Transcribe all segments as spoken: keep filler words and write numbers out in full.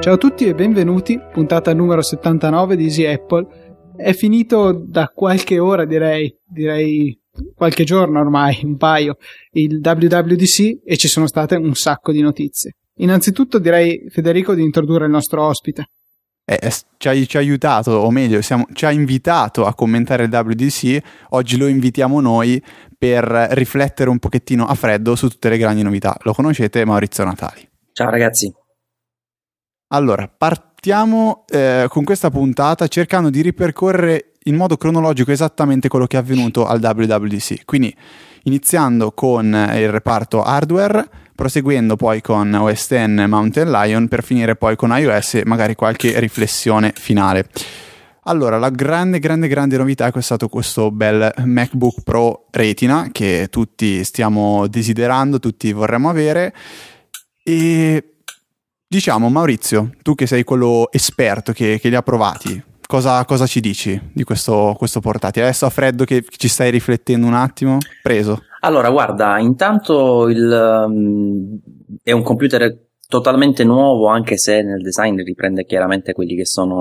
Ciao a tutti e benvenuti, puntata numero settantanove di Easy Apple. È finito da qualche ora, direi, direi qualche giorno ormai, un paio, il W W D C e ci sono state un sacco di notizie. Innanzitutto direi, Federico, di introdurre il nostro ospite. Eh, ci, ha, ci ha aiutato, o meglio, siamo, ci ha invitato a commentare il W W D C. Oggi lo invitiamo noi per riflettere un pochettino a freddo su tutte le grandi novità. Lo conoscete, Maurizio Natali. Ciao ragazzi. Allora, partiamo eh, con questa puntata cercando di ripercorrere in modo cronologico esattamente quello che è avvenuto al W W D C, quindi iniziando con il reparto hardware, proseguendo poi con O S X Mountain Lion, per finire poi con iOS e magari qualche riflessione finale. Allora, la grande grande grande novità è stato questo bel MacBook Pro Retina che tutti stiamo desiderando, tutti vorremmo avere. E diciamo, Maurizio, tu che sei quello esperto che, che li ha provati, cosa, cosa ci dici di questo, questo portatile? Adesso a freddo che ci stai riflettendo un attimo, preso. Allora, guarda, intanto il, um, è un computer totalmente nuovo, anche se nel design riprende chiaramente quelli che sono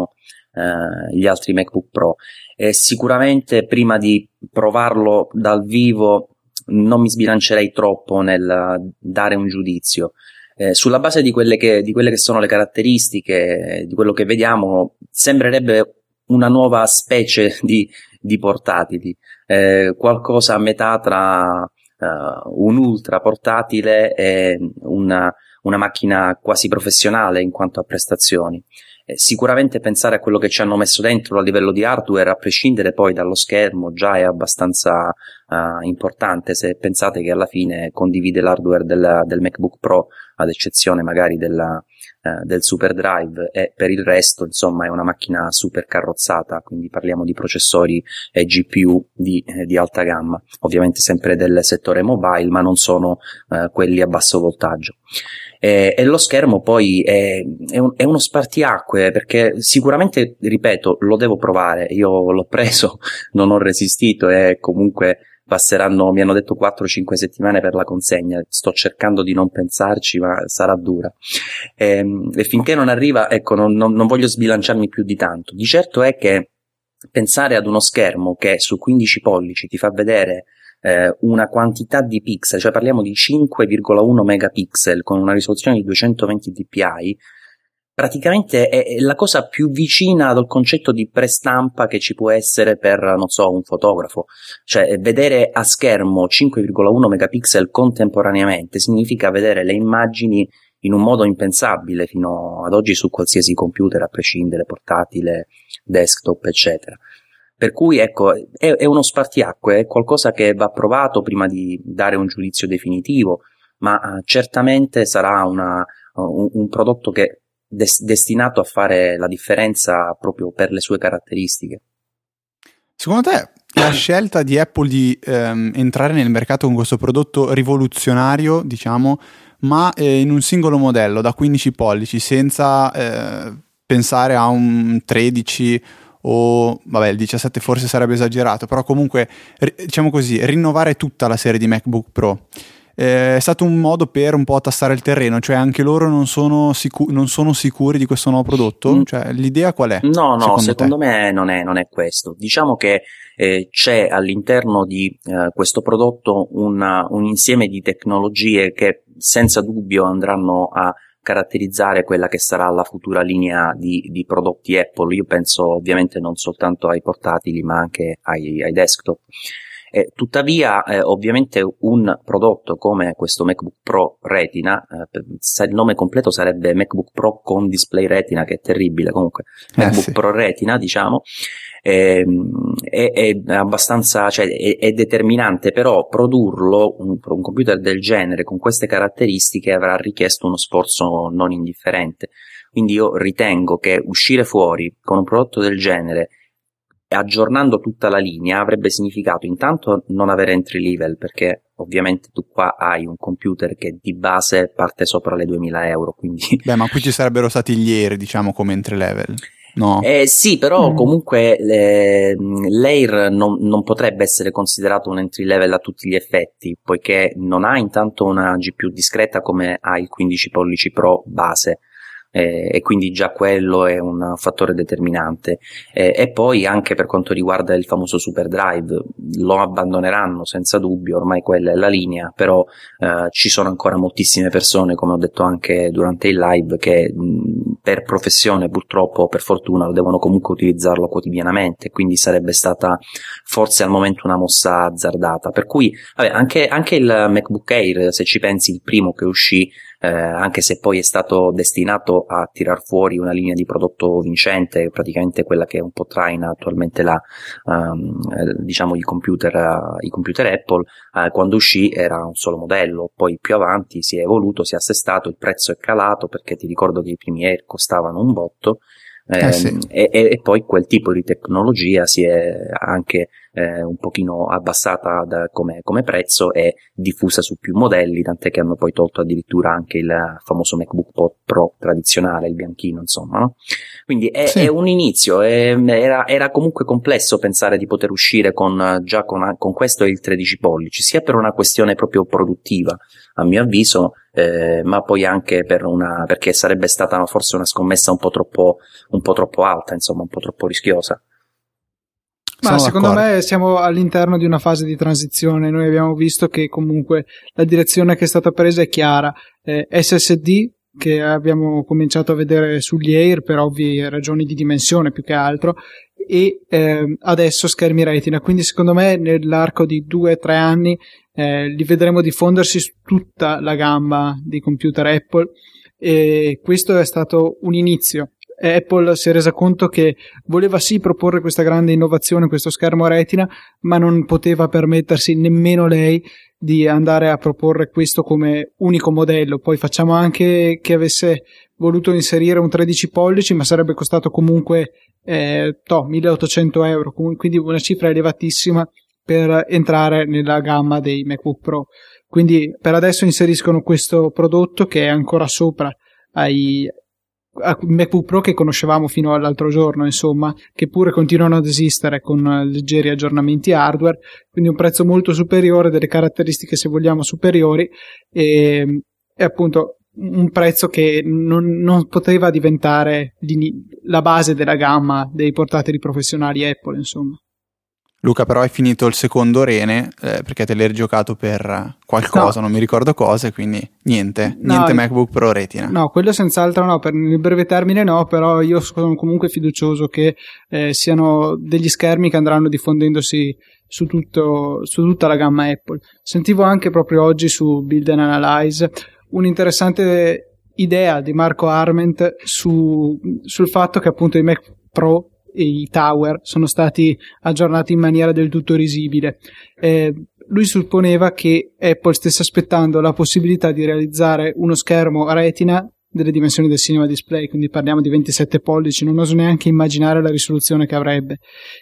uh, gli altri MacBook Pro. E sicuramente prima di provarlo dal vivo non mi sbilancerei troppo nel dare un giudizio. Eh, sulla base di quelle, che, di quelle che sono le caratteristiche, di quello che vediamo, sembrerebbe una nuova specie di, di portatili, eh, qualcosa a metà tra uh, un ultra portatile e una, una macchina quasi professionale in quanto a prestazioni. Eh, sicuramente pensare a quello che ci hanno messo dentro a livello di hardware, a prescindere poi dallo schermo, già è abbastanza uh, importante, se pensate che alla fine condivide l'hardware del, del MacBook Pro, ad eccezione magari della, eh, del SuperDrive, e per il resto insomma è una macchina super carrozzata, quindi parliamo di processori e G P U di, eh, di alta gamma, ovviamente sempre del settore mobile, ma non sono eh, quelli a basso voltaggio. E, e lo schermo poi è, è, un, è uno spartiacque, perché sicuramente, ripeto, lo devo provare, io l'ho preso, non ho resistito e comunque passeranno, mi hanno detto quattro cinque settimane per la consegna, sto cercando di non pensarci, ma sarà dura, e, e finché non arriva, ecco, non, non, non voglio sbilanciarmi più di tanto. Di certo è che pensare ad uno schermo che su quindici pollici ti fa vedere eh, una quantità di pixel, cioè parliamo di cinque virgola uno megapixel con una risoluzione di duecentoventi dpi, praticamente è la cosa più vicina al concetto di prestampa che ci può essere per, non so, un fotografo. Cioè, vedere a schermo cinque virgola uno megapixel contemporaneamente significa vedere le immagini in un modo impensabile fino ad oggi su qualsiasi computer, a prescindere, portatile, desktop, eccetera. Per cui, ecco, è, è uno spartiacque, è qualcosa che va provato prima di dare un giudizio definitivo, ma eh, certamente sarà una, un, un prodotto che destinato a fare la differenza proprio per le sue caratteristiche. Secondo te la scelta di Apple di ehm, entrare nel mercato con questo prodotto rivoluzionario, diciamo, ma eh, in un singolo modello da quindici pollici, senza eh, pensare a un tredici o vabbè il diciassette forse sarebbe esagerato, però comunque r- diciamo così, rinnovare tutta la serie di MacBook Pro, Eh, è stato un modo per un po' tassare il terreno, cioè anche loro non sono, sicu- non sono sicuri di questo nuovo prodotto? Mm. Cioè, l'idea qual è? No, no, secondo, secondo me non è, non è questo. Diciamo che eh, c'è all'interno di eh, questo prodotto una, un insieme di tecnologie che senza dubbio andranno a caratterizzare quella che sarà la futura linea di, di prodotti Apple. Io penso ovviamente non soltanto ai portatili, ma anche ai, ai desktop. Eh, tuttavia, eh, ovviamente un prodotto come questo MacBook Pro Retina, eh, il nome completo sarebbe MacBook Pro con display Retina, che è terribile comunque, eh, MacBook sì. Pro Retina, diciamo, eh, è, è abbastanza, cioè è, è determinante, però produrlo, un, un computer del genere con queste caratteristiche avrà richiesto uno sforzo non indifferente, quindi io ritengo che uscire fuori con un prodotto del genere aggiornando tutta la linea avrebbe significato intanto non avere entry level, perché ovviamente tu qua hai un computer che di base parte sopra le duemila euro, quindi... Beh, ma qui ci sarebbero stati gli Air, diciamo, come entry level. No. Eh, sì, però mm. comunque eh, l'Air non, non potrebbe essere considerato un entry level a tutti gli effetti, poiché non ha intanto una G P U discreta come ha il quindici pollici Pro base, eh, e quindi già quello è un fattore determinante, eh, e poi anche per quanto riguarda il famoso SuperDrive lo abbandoneranno senza dubbio, ormai quella è la linea, però eh, ci sono ancora moltissime persone, come ho detto anche durante il live, che mh, per professione, purtroppo, per fortuna, devono comunque utilizzarlo quotidianamente, quindi sarebbe stata forse al momento una mossa azzardata. Per cui vabbè, anche, anche il MacBook Air, se ci pensi, il primo che uscì, eh, anche se poi è stato destinato a tirar fuori una linea di prodotto vincente, praticamente quella che un po' traina attualmente la, um, diciamo i computer, i computer Apple, eh, quando uscì era un solo modello, poi più avanti si è evoluto, si è assestato, il prezzo è calato, perché ti ricordo che i primi Air costavano un botto, eh, eh sì. e, e poi quel tipo di tecnologia si è anche eh, un pochino abbassata da, come, come prezzo, e diffusa su più modelli, tant'è che hanno poi tolto addirittura anche il famoso MacBook Pro tradizionale, il bianchino, insomma, no? Quindi è, sì. è un inizio, è, era, era comunque complesso pensare di poter uscire con già con, con questo e il tredici pollici, sia per una questione proprio produttiva, a mio avviso, Eh, ma poi anche per una, perché sarebbe stata una, forse una scommessa un po' troppo un po' troppo alta, insomma, un po' troppo rischiosa. Ma secondo me siamo all'interno di una fase di transizione. Noi abbiamo visto che comunque la direzione che è stata presa è chiara, eh, S S D, che abbiamo cominciato a vedere sugli Air per ovvie ragioni di dimensione più che altro, e eh, adesso schermi retina, quindi secondo me nell'arco di due o tre anni eh, li vedremo diffondersi su tutta la gamma di computer Apple, e questo è stato un inizio. Apple si è resa conto che voleva sì proporre questa grande innovazione, questo schermo retina, ma non poteva permettersi nemmeno lei di andare a proporre questo come unico modello. Poi facciamo anche che avesse voluto inserire un tredici pollici, ma sarebbe costato comunque eh, toh, milleottocento euro, quindi una cifra elevatissima per entrare nella gamma dei MacBook Pro. Quindi per adesso inseriscono questo prodotto che è ancora sopra ai MacBook Pro che conoscevamo fino all'altro giorno, insomma, che pure continuano ad esistere con leggeri aggiornamenti hardware, quindi un prezzo molto superiore, delle caratteristiche se vogliamo superiori, e, e appunto un prezzo che non, non poteva diventare la base della gamma dei portatili professionali Apple, insomma. Luca, però hai finito il secondo rene, eh, perché te l'hai giocato per qualcosa, no. non mi ricordo cosa, quindi niente, no, niente MacBook Pro Retina. No, quello senz'altro no, per il breve termine no, però io sono comunque fiducioso che eh, siano degli schermi che andranno diffondendosi su, tutto, su tutta la gamma Apple. Sentivo anche proprio oggi su Build and Analyze un'interessante idea di Marco Arment su, sul fatto che appunto i Mac Pro e i Tower sono stati aggiornati in maniera del tutto risibile. Eh, lui supponeva che Apple stesse aspettando la possibilità di realizzare uno schermo retina delle dimensioni del Cinema Display, quindi parliamo di ventisette pollici, non oso neanche immaginare la risoluzione che avrebbe,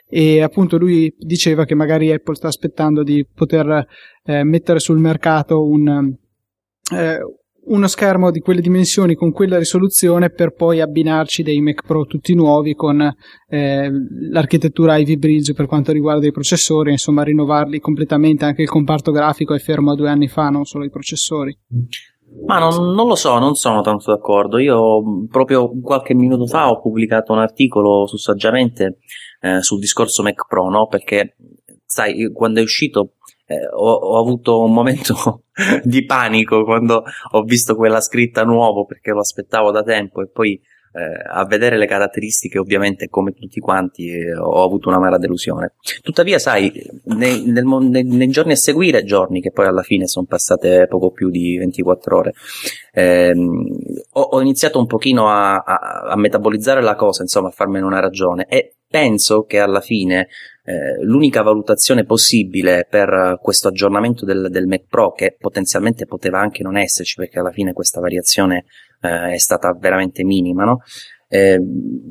e appunto lui diceva che magari Apple sta aspettando di poter eh, mettere sul mercato un... Eh, uno schermo di quelle dimensioni con quella risoluzione, per poi abbinarci dei Mac Pro tutti nuovi con eh, l'architettura Ivy Bridge per quanto riguarda i processori, insomma rinnovarli completamente. Anche il comparto grafico è fermo a due anni fa, non solo i processori. Ma non, non lo so, non sono tanto d'accordo. Io proprio qualche minuto fa ho pubblicato un articolo su Saggiamente eh, sul discorso Mac Pro, no? Perché sai, quando è uscito Eh, ho, ho avuto un momento di panico quando ho visto quella scritta nuovo, perché lo aspettavo da tempo, e poi eh, a vedere le caratteristiche, ovviamente come tutti quanti, eh, ho avuto una amara delusione. Tuttavia sai, nei, nel, nei, nei giorni a seguire, giorni che poi alla fine sono passate poco più di ventiquattro ore, ehm, ho, ho iniziato un pochino a, a, a metabolizzare la cosa, insomma a farmene una ragione, e penso che alla fine Eh, l'unica valutazione possibile per uh, questo aggiornamento del, del Mac Pro, che potenzialmente poteva anche non esserci, perché alla fine questa variazione eh, è stata veramente minima, no? Eh,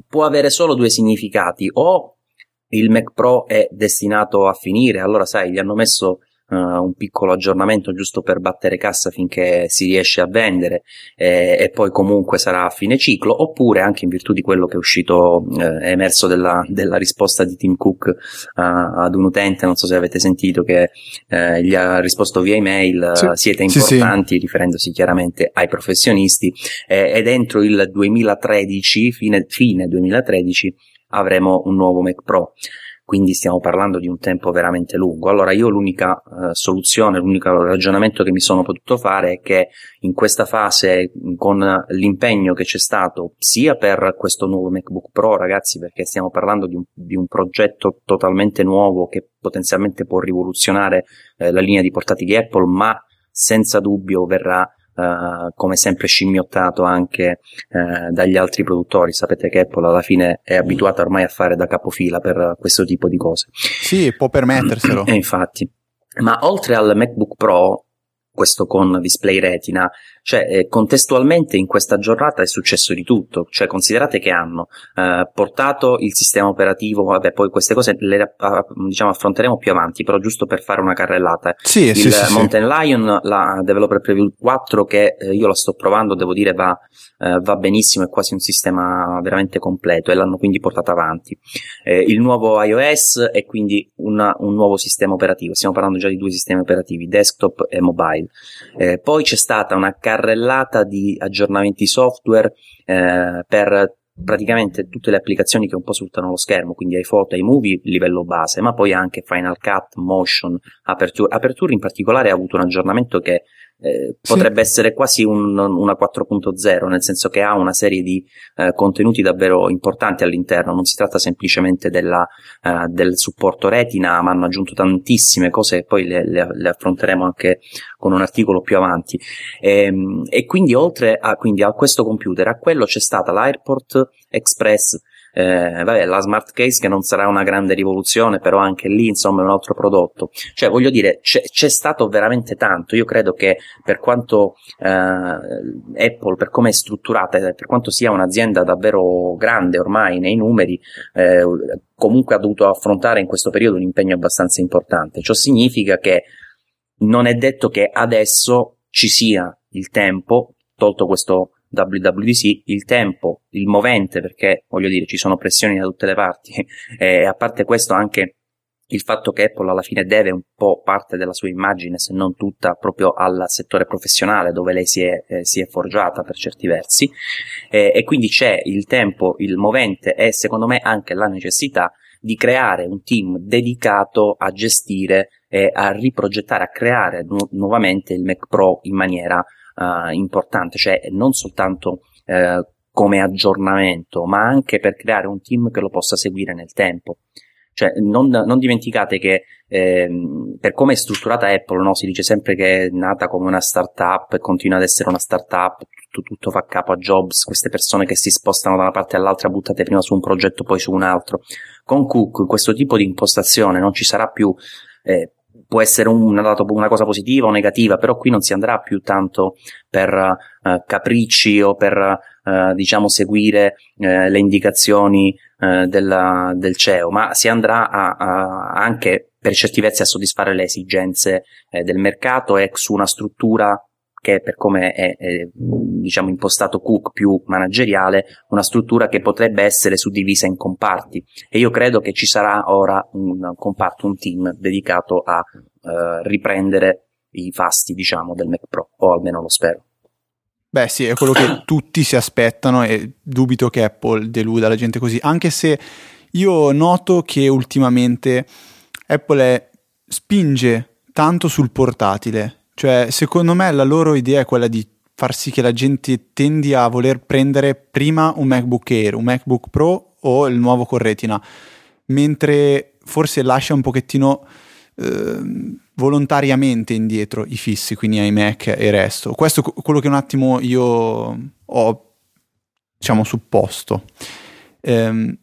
può avere solo due significati: o il Mac Pro è destinato a finire, allora sai, gli hanno messo uh, un piccolo aggiornamento giusto per battere cassa finché si riesce a vendere, eh, e poi comunque sarà a fine ciclo, oppure anche in virtù di quello che è uscito, eh, è emerso della, della risposta di Tim Cook uh, ad un utente, non so se avete sentito, che eh, gli ha risposto via email, sì, siete importanti, sì, sì, riferendosi chiaramente ai professionisti, eh, e dentro il duemilatredici, fine, fine duemilatredici, avremo un nuovo Mac Pro. Quindi stiamo parlando di un tempo veramente lungo. Allora io l'unica eh, soluzione, l'unico ragionamento che mi sono potuto fare è che in questa fase, con l'impegno che c'è stato sia per questo nuovo MacBook Pro, ragazzi, perché stiamo parlando di un, di un progetto totalmente nuovo che potenzialmente può rivoluzionare eh, la linea di portatili Apple, ma senza dubbio verrà Uh, come sempre scimmiottato anche uh, dagli altri produttori. Sapete che Apple alla fine è abituata ormai a fare da capofila per uh, questo tipo di cose. Sì, può permetterselo. E infatti, ma oltre al MacBook Pro, questo con display retina, cioè eh, contestualmente in questa giornata è successo di tutto. Cioè considerate che hanno eh, portato il sistema operativo, vabbè, poi queste cose le diciamo affronteremo più avanti, però giusto per fare una carrellata, sì, il sì, sì, Mountain sì. Lion, la Developer Preview quattro, che eh, io la sto provando, devo dire va, eh, va benissimo, è quasi un sistema veramente completo e l'hanno quindi portata avanti, eh, il nuovo iOS e quindi una, un nuovo sistema operativo. Stiamo parlando già di due sistemi operativi, desktop e mobile. Eh, poi c'è stata una carrellata di aggiornamenti software eh, per praticamente tutte le applicazioni che un po' sfruttano lo schermo, quindi iPhoto, iMovie, livello base, ma poi anche Final Cut, Motion, Aperture. Aperture in particolare ha avuto un aggiornamento che eh, potrebbe sì. essere quasi un, una quattro punto zero, nel senso che ha una serie di eh, contenuti davvero importanti all'interno. Non si tratta semplicemente della, eh, del supporto retina, ma hanno aggiunto tantissime cose che poi le, le, le affronteremo anche con un articolo più avanti. E, e quindi oltre a, quindi a questo computer, a quello c'è stata l'Airport Express, eh, vabbè, la Smart Case, che non sarà una grande rivoluzione, però anche lì insomma è un altro prodotto. Cioè voglio dire, c'è, c'è stato veramente tanto. Io credo che per quanto eh, Apple, per come è strutturata, per quanto sia un'azienda davvero grande ormai nei numeri, eh, comunque ha dovuto affrontare in questo periodo un impegno abbastanza importante. Ciò significa che non è detto che adesso ci sia il tempo, tolto questo W W D C, il tempo, il movente, perché voglio dire ci sono pressioni da tutte le parti, e a parte questo anche il fatto che Apple alla fine deve un po' parte della sua immagine, se non tutta, proprio al settore professionale dove lei si è, eh, si è forgiata per certi versi, e, e quindi c'è il tempo, il movente e secondo me anche la necessità di creare un team dedicato a gestire e a riprogettare, a creare nu- nuovamente il Mac Pro in maniera Uh, importante, cioè non soltanto uh, come aggiornamento, ma anche per creare un team che lo possa seguire nel tempo. Cioè non, non dimenticate che ehm, per come è strutturata Apple, no? Si dice sempre che è nata come una startup e continua ad essere una startup, tutto, tutto fa capo a Jobs, queste persone che si spostano da una parte all'altra, buttate prima su un progetto poi su un altro. Con Cook questo tipo di impostazione non ci sarà più. eh, Può essere una, una cosa positiva o negativa, però qui non si andrà più tanto per uh, capricci o per uh, diciamo seguire uh, le indicazioni uh, della, del C E O, ma si andrà a, a, anche per certi versi a soddisfare le esigenze eh, del mercato e su una struttura che per come è, è diciamo impostato Cook più manageriale, una struttura che potrebbe essere suddivisa in comparti, e io credo che ci sarà ora un comparto, un team dedicato a eh, riprendere i fasti diciamo del Mac Pro, o almeno lo spero. Beh sì, è quello che tutti si aspettano e dubito che Apple deluda la gente così, anche se io noto che ultimamente Apple è, spinge tanto sul portatile. Cioè, secondo me la loro idea è quella di far sì che la gente tendi a voler prendere prima un MacBook Air, un MacBook Pro o il nuovo con Retina, mentre forse lascia un pochettino eh, volontariamente indietro i fissi, quindi iMac e il resto. Questo è quello che un attimo io ho, diciamo, supposto. Ehm,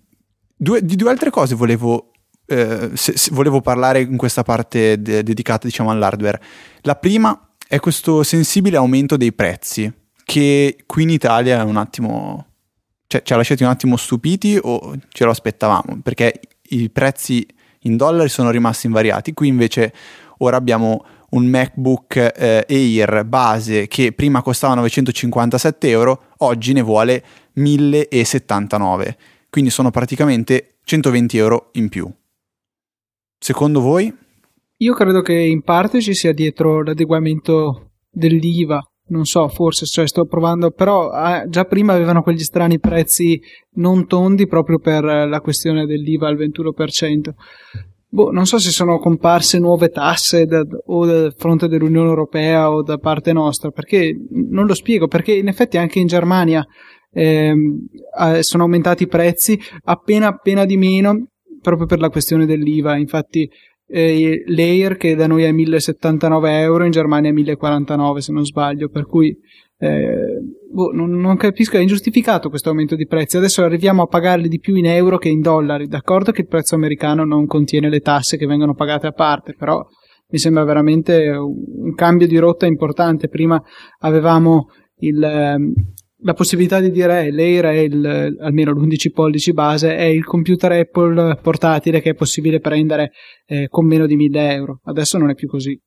due, di due altre cose volevo... Eh, se, se volevo parlare in questa parte de- dedicata diciamo all'hardware. La prima è questo sensibile aumento dei prezzi che qui in Italia è un attimo, cioè ci ha lasciati un attimo stupiti, o ce lo aspettavamo, perché i prezzi in dollari sono rimasti invariati, qui invece Ora abbiamo un MacBook eh, Air base che prima costava novecentocinquantasette euro, oggi ne vuole millesettantanove, quindi sono praticamente centoventi euro in più. Secondo voi? Io credo che in parte ci sia dietro l'adeguamento dell'I V A, non so, forse, cioè sto provando, però eh, già prima avevano quegli strani prezzi non tondi proprio per la questione dell'I V A al ventuno per cento. Boh, non so se sono comparse nuove tasse da, o dal fronte dell'Unione Europea o da parte nostra, perché non lo spiego, perché in effetti anche in Germania eh, sono aumentati i prezzi appena appena di meno proprio per la questione dell'I V A. Infatti eh, l'Air, che da noi è millesettantanove euro, in Germania è millequarantanove se non sbaglio, per cui eh, boh, non, non capisco, è ingiustificato questo aumento di prezzi. Adesso arriviamo a pagarli di più in euro che in dollari. D'accordo che il prezzo americano non contiene le tasse che vengono pagate a parte, però mi sembra veramente un cambio di rotta importante. Prima avevamo il, eh, la possibilità di dire eh, l'Air è il, almeno l'undici pollici base è il computer Apple portatile che è possibile prendere eh, con meno di mille euro. Adesso non è più così,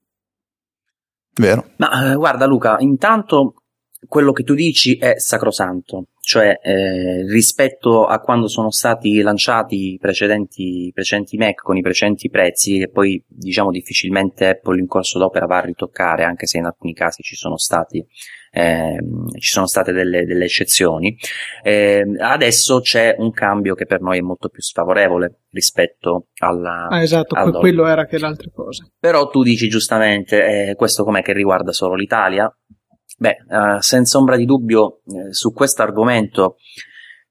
vero? Ma eh, guarda Luca, intanto quello che tu dici è sacrosanto, cioè eh, rispetto a quando sono stati lanciati i precedenti, precedenti Mac con i precedenti prezzi, che poi diciamo difficilmente Apple in corso d'opera va a ritoccare, anche se in alcuni casi ci sono stati eh, ci sono state delle, delle eccezioni, eh, adesso c'è un cambio che per noi è molto più sfavorevole rispetto alla... Ah, esatto, alla... quello era che l'altra cosa. Però tu dici giustamente, eh, questo com'è che riguarda solo l'Italia? Beh, eh, senza ombra di dubbio, eh, su questo argomento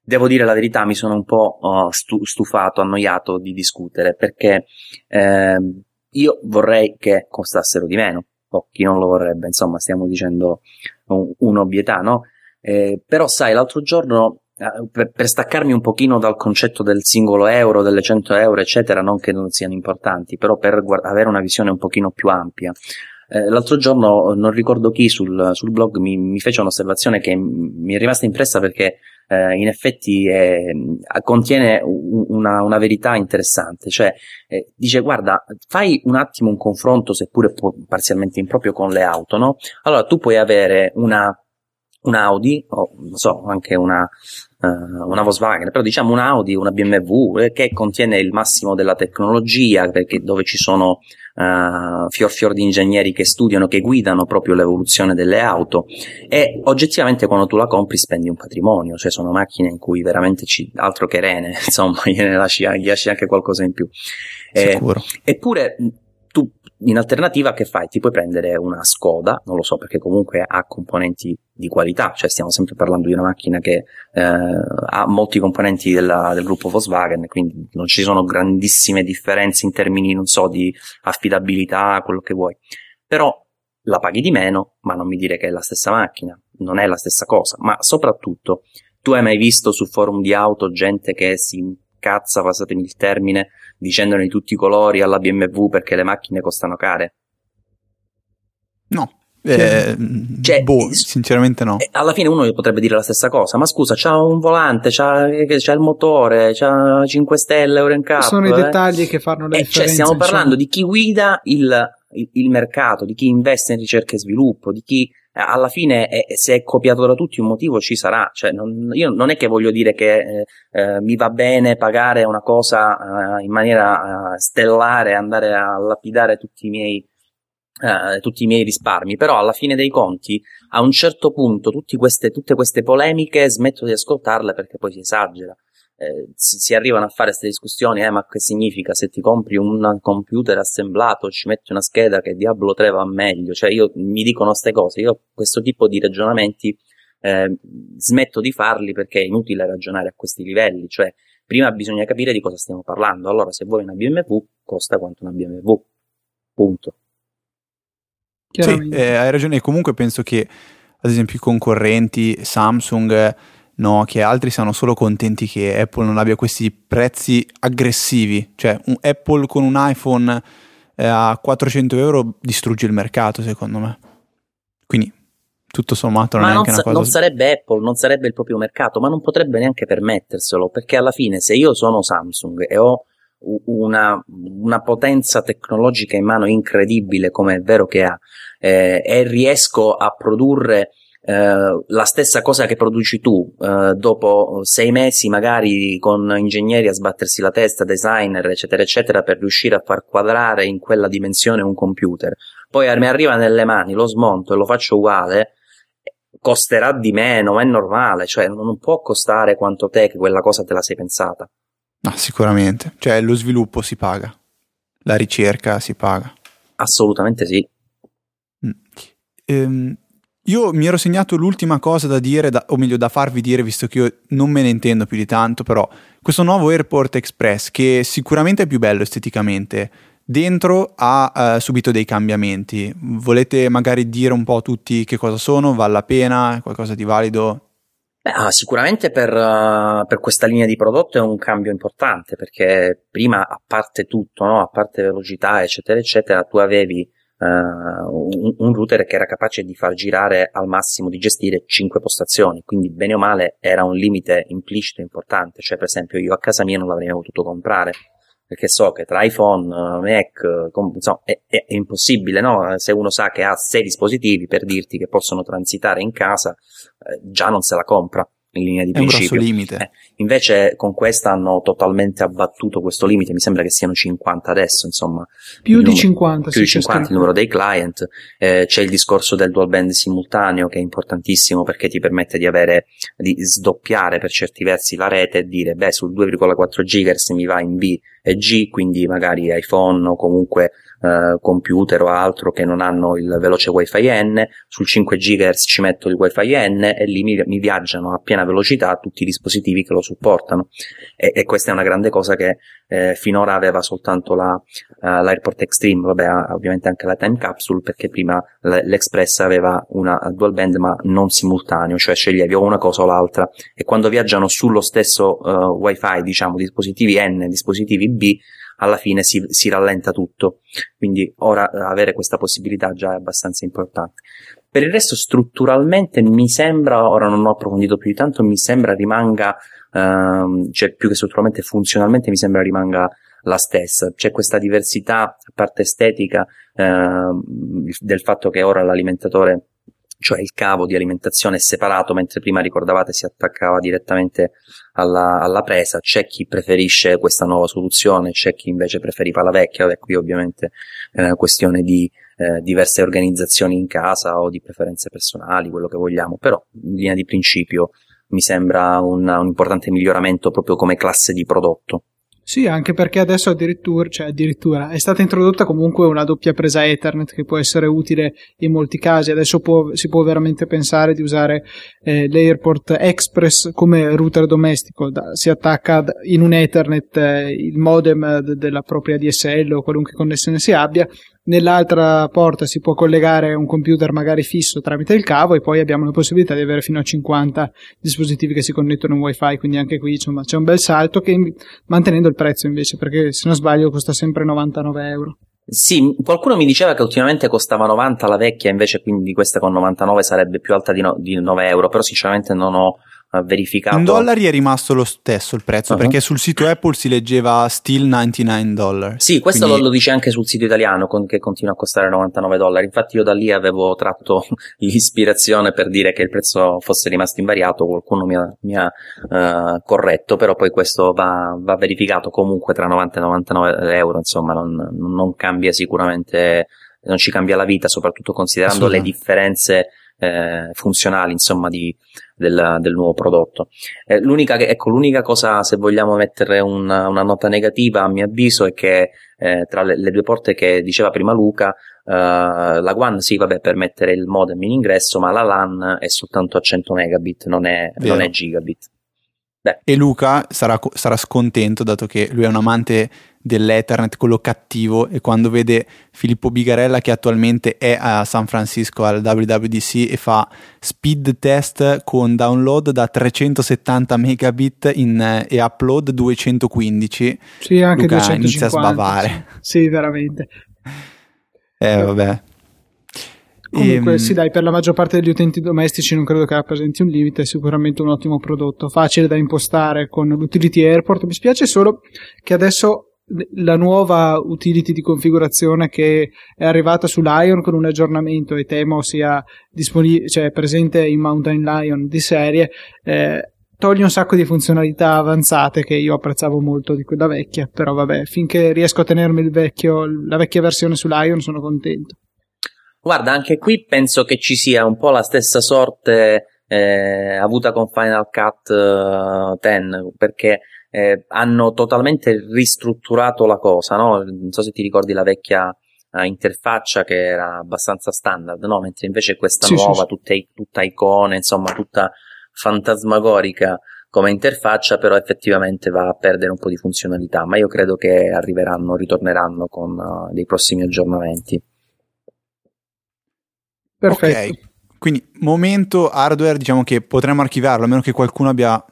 devo dire la verità, mi sono un po' oh, stu- stufato, annoiato di discutere, perché eh, io vorrei che costassero di meno, o chi non lo vorrebbe, insomma stiamo dicendo un- un'ovvietà, no? Eh, però sai, l'altro giorno, eh, per-, per staccarmi un pochino dal concetto del singolo euro, delle cento euro, eccetera, non che non siano importanti, però per guard- avere una visione un pochino più ampia, l'altro giorno non ricordo chi sul, sul blog mi, mi fece un'osservazione che mi è rimasta impressa, perché eh, in effetti eh, contiene una, una verità interessante, cioè eh, dice guarda, fai un attimo un confronto, seppure parzialmente improprio, con le auto, no? Allora tu puoi avere una un Audi o non so, anche una una Volkswagen, però diciamo un Audi, una B M W, eh, che contiene il massimo della tecnologia, perché dove ci sono uh, fior fior di ingegneri che studiano, che guidano proprio l'evoluzione delle auto, e oggettivamente quando tu la compri spendi un patrimonio, cioè sono macchine in cui veramente ci, altro che rene, insomma gliene lasci, gli lasci anche qualcosa in più, eh, sicuro. Eppure tu in alternativa che fai? Ti puoi prendere una Skoda, non lo so, perché comunque ha componenti di qualità, cioè stiamo sempre parlando di una macchina che eh, ha molti componenti della, del gruppo Volkswagen, quindi non ci sono grandissime differenze in termini, non so, di affidabilità, quello che vuoi, però la paghi di meno, ma non mi dire che è la stessa macchina, non è la stessa cosa. Ma soprattutto, tu hai mai visto su forum di auto gente che si cazza, passatemi il termine, dicendone di tutti i colori alla B M W perché le macchine costano care? No, eh, cioè, boh, sinceramente no. Alla fine uno potrebbe dire la stessa cosa, ma scusa, c'ha un volante, c'ha, c'ha il motore, c'ha cinque stelle, euro in capo. Sono eh. i dettagli che fanno la eh, differenza. Cioè, stiamo parlando, insomma, di chi guida il, il, il mercato, di chi investe in ricerca e sviluppo, di chi... alla fine eh, se è copiato da tutti un motivo ci sarà, cioè non, io non è che voglio dire che eh, eh, mi va bene pagare una cosa eh, in maniera eh, stellare, andare a lapidare tutti i miei eh, tutti i miei risparmi, però alla fine dei conti a un certo punto tutti queste, tutte queste polemiche smetto di ascoltarle, perché poi si esagera, eh, si, si arrivano a fare queste discussioni, eh, ma che significa se ti compri un computer assemblato ci metti una scheda, che diavolo te va meglio, cioè io mi dicono queste cose, io questo tipo di ragionamenti eh, smetto di farli, perché è inutile ragionare a questi livelli, cioè prima bisogna capire di cosa stiamo parlando. Allora se vuoi una B M W costa quanto una B M W, punto. Sì, eh, hai ragione. Comunque penso che ad esempio i concorrenti Samsung, Nokia e altri siano solo contenti che Apple non abbia questi prezzi aggressivi, cioè un Apple con un iPhone eh, a quattrocento euro distrugge il mercato, secondo me, quindi tutto sommato non ma è neanche non sa- una cosa. Non sarebbe Apple, non sarebbe il proprio mercato, ma non potrebbe neanche permetterselo, perché alla fine se io sono Samsung e ho una, una potenza tecnologica in mano incredibile, come è vero che ha, eh, e riesco a produrre eh, la stessa cosa che produci tu eh, dopo sei mesi magari con ingegneri a sbattersi la testa, designer eccetera eccetera, per riuscire a far quadrare in quella dimensione un computer. Poi mi arriva nelle mani, lo smonto e lo faccio uguale, costerà di meno, è normale, cioè non può costare quanto te che quella cosa te la sei pensata. No, sicuramente, cioè lo sviluppo si paga, la ricerca si paga. Assolutamente sì. Mm. Ehm, io mi ero segnato l'ultima cosa da dire, da, o meglio da farvi dire, visto che io non me ne intendo più di tanto, però questo nuovo Airport Express, che sicuramente è più bello esteticamente, dentro ha eh, subito dei cambiamenti. Volete magari dire un po' a tutti che cosa sono, vale la pena, qualcosa di valido? Beh, sicuramente per, uh, per questa linea di prodotto è un cambio importante, perché prima, a parte tutto, no? A parte velocità eccetera eccetera, tu avevi uh, un, un router che era capace di far girare al massimo, di gestire cinque postazioni, quindi bene o male era un limite implicito importante. Cioè per esempio io a casa mia non l'avrei mai potuto comprare, perché so che tra iPhone, Mac, com- insomma, è, è, è impossibile, no? Se uno sa che ha sei dispositivi, per dirti, che possono transitare in casa, eh, già non se la compra in linea di è principio. È un grosso limite. Eh, invece con questa hanno totalmente abbattuto questo limite, mi sembra che siano cinquanta adesso, insomma. Più di numero, cinquanta. Più di cinquanta il numero dei client. Eh, c'è il discorso del dual band simultaneo, che è importantissimo, perché ti permette di avere, di sdoppiare per certi versi la rete e dire, beh, sul due virgola quattro gigahertz mi va in B e G, quindi magari iPhone o comunque eh, computer o altro che non hanno il veloce wifi N, sul cinque gigahertz ci metto il wifi N e lì mi, mi viaggiano a piena velocità tutti i dispositivi che lo supportano, e, e questa è una grande cosa che eh, finora aveva soltanto la, uh, l'Airport Extreme, vabbè, ovviamente anche la Time Capsule, perché prima l'Express aveva una dual band ma non simultaneo, cioè sceglievi o una cosa o l'altra, e quando viaggiano sullo stesso uh, wifi, diciamo, dispositivi N, dispositivi B, alla fine si, si rallenta tutto. Quindi ora avere questa possibilità già è abbastanza importante. Per il resto strutturalmente mi sembra, ora non ho approfondito più di tanto, mi sembra rimanga ehm, cioè più che strutturalmente, funzionalmente mi sembra rimanga la stessa. C'è questa diversità, a parte estetica, ehm, del fatto che ora l'alimentatore, cioè il cavo di alimentazione, è separato, mentre prima ricordavate si attaccava direttamente alla, alla presa. C'è chi preferisce questa nuova soluzione, c'è chi invece preferiva la vecchia. Vabbè, qui ovviamente è una questione di eh, diverse organizzazioni in casa o di preferenze personali, quello che vogliamo, però in linea di principio mi sembra una, un importante miglioramento proprio come classe di prodotto. Sì, anche perché adesso addirittura, cioè addirittura è stata introdotta comunque una doppia presa Ethernet, che può essere utile in molti casi. Adesso può, si può veramente pensare di usare eh, l'Airport Express come router domestico, da, si attacca in un Ethernet eh, il modem d- della propria D S L o qualunque connessione si abbia, nell'altra porta si può collegare un computer magari fisso tramite il cavo, e poi abbiamo la possibilità di avere fino a cinquanta dispositivi che si connettono in wifi, quindi anche qui insomma c'è un bel salto, che mantenendo il prezzo invece, perché se non sbaglio costa sempre novantanove euro. Sì, qualcuno mi diceva che ultimamente costava novanta la vecchia, invece quindi questa con novantanove sarebbe più alta di, no, di nove euro, però sinceramente non ho verificato. In dollari è rimasto lo stesso il prezzo, uh-huh. Perché sul sito Apple si leggeva still novantanove dollari. Sì, questo quindi lo dice anche sul sito italiano, con, che continua a costare novantanove dollari. Infatti io da lì avevo tratto l'ispirazione per dire che il prezzo fosse rimasto invariato, qualcuno mi ha, mi ha uh, corretto, però poi questo va, va verificato. Comunque tra novanta e novantanove euro, insomma, non, non cambia sicuramente, non ci cambia la vita, soprattutto considerando le differenze Eh, funzionali, insomma, di, del, del nuovo prodotto. Eh, l'unica, che, ecco, l'unica cosa, se vogliamo mettere una, una nota negativa, a mio avviso, è che eh, tra le, le due porte che diceva prima Luca, eh, la WAN sì, vabbè, per mettere il modem in ingresso, ma la LAN è soltanto a cento megabit, non è, non è gigabit. Beh. E Luca sarà, sarà scontento, dato che lui è un amante dell'Ethernet, quello cattivo, e quando vede Filippo Bigarella, che attualmente è a San Francisco al W W D C e fa speed test con download da trecentosettanta megabit in, e upload duecentoquindici, sì, anche Luca duecentocinquanta, inizia a sbavare. Sì, veramente. Eh vabbè. Comunque, sì, dai, per la maggior parte degli utenti domestici non credo che rappresenti un limite, è sicuramente un ottimo prodotto, facile da impostare con l'utility Airport. Mi spiace solo che adesso la nuova utility di configurazione che è arrivata su Lion con un aggiornamento, e temo sia disponibile, cioè presente in Mountain Lion di serie, eh, toglie un sacco di funzionalità avanzate che io apprezzavo molto di quella vecchia, però vabbè, finché riesco a tenermi il vecchio, la vecchia versione su Lion, sono contento. Guarda, anche qui penso che ci sia un po' la stessa sorte eh, avuta con Final Cut uh, dieci, perché eh, hanno totalmente ristrutturato la cosa, no? Non so se ti ricordi la vecchia uh, interfaccia che era abbastanza standard, no? Mentre invece questa sì, nuova, sì, sì. Tutta, tutta icone, insomma, tutta fantasmagorica come interfaccia, però effettivamente va a perdere un po' di funzionalità, ma io credo che arriveranno, ritorneranno con uh, dei prossimi aggiornamenti. Perfetto. Ok, quindi momento hardware, diciamo che potremmo archiviarlo, a meno che qualcuno abbia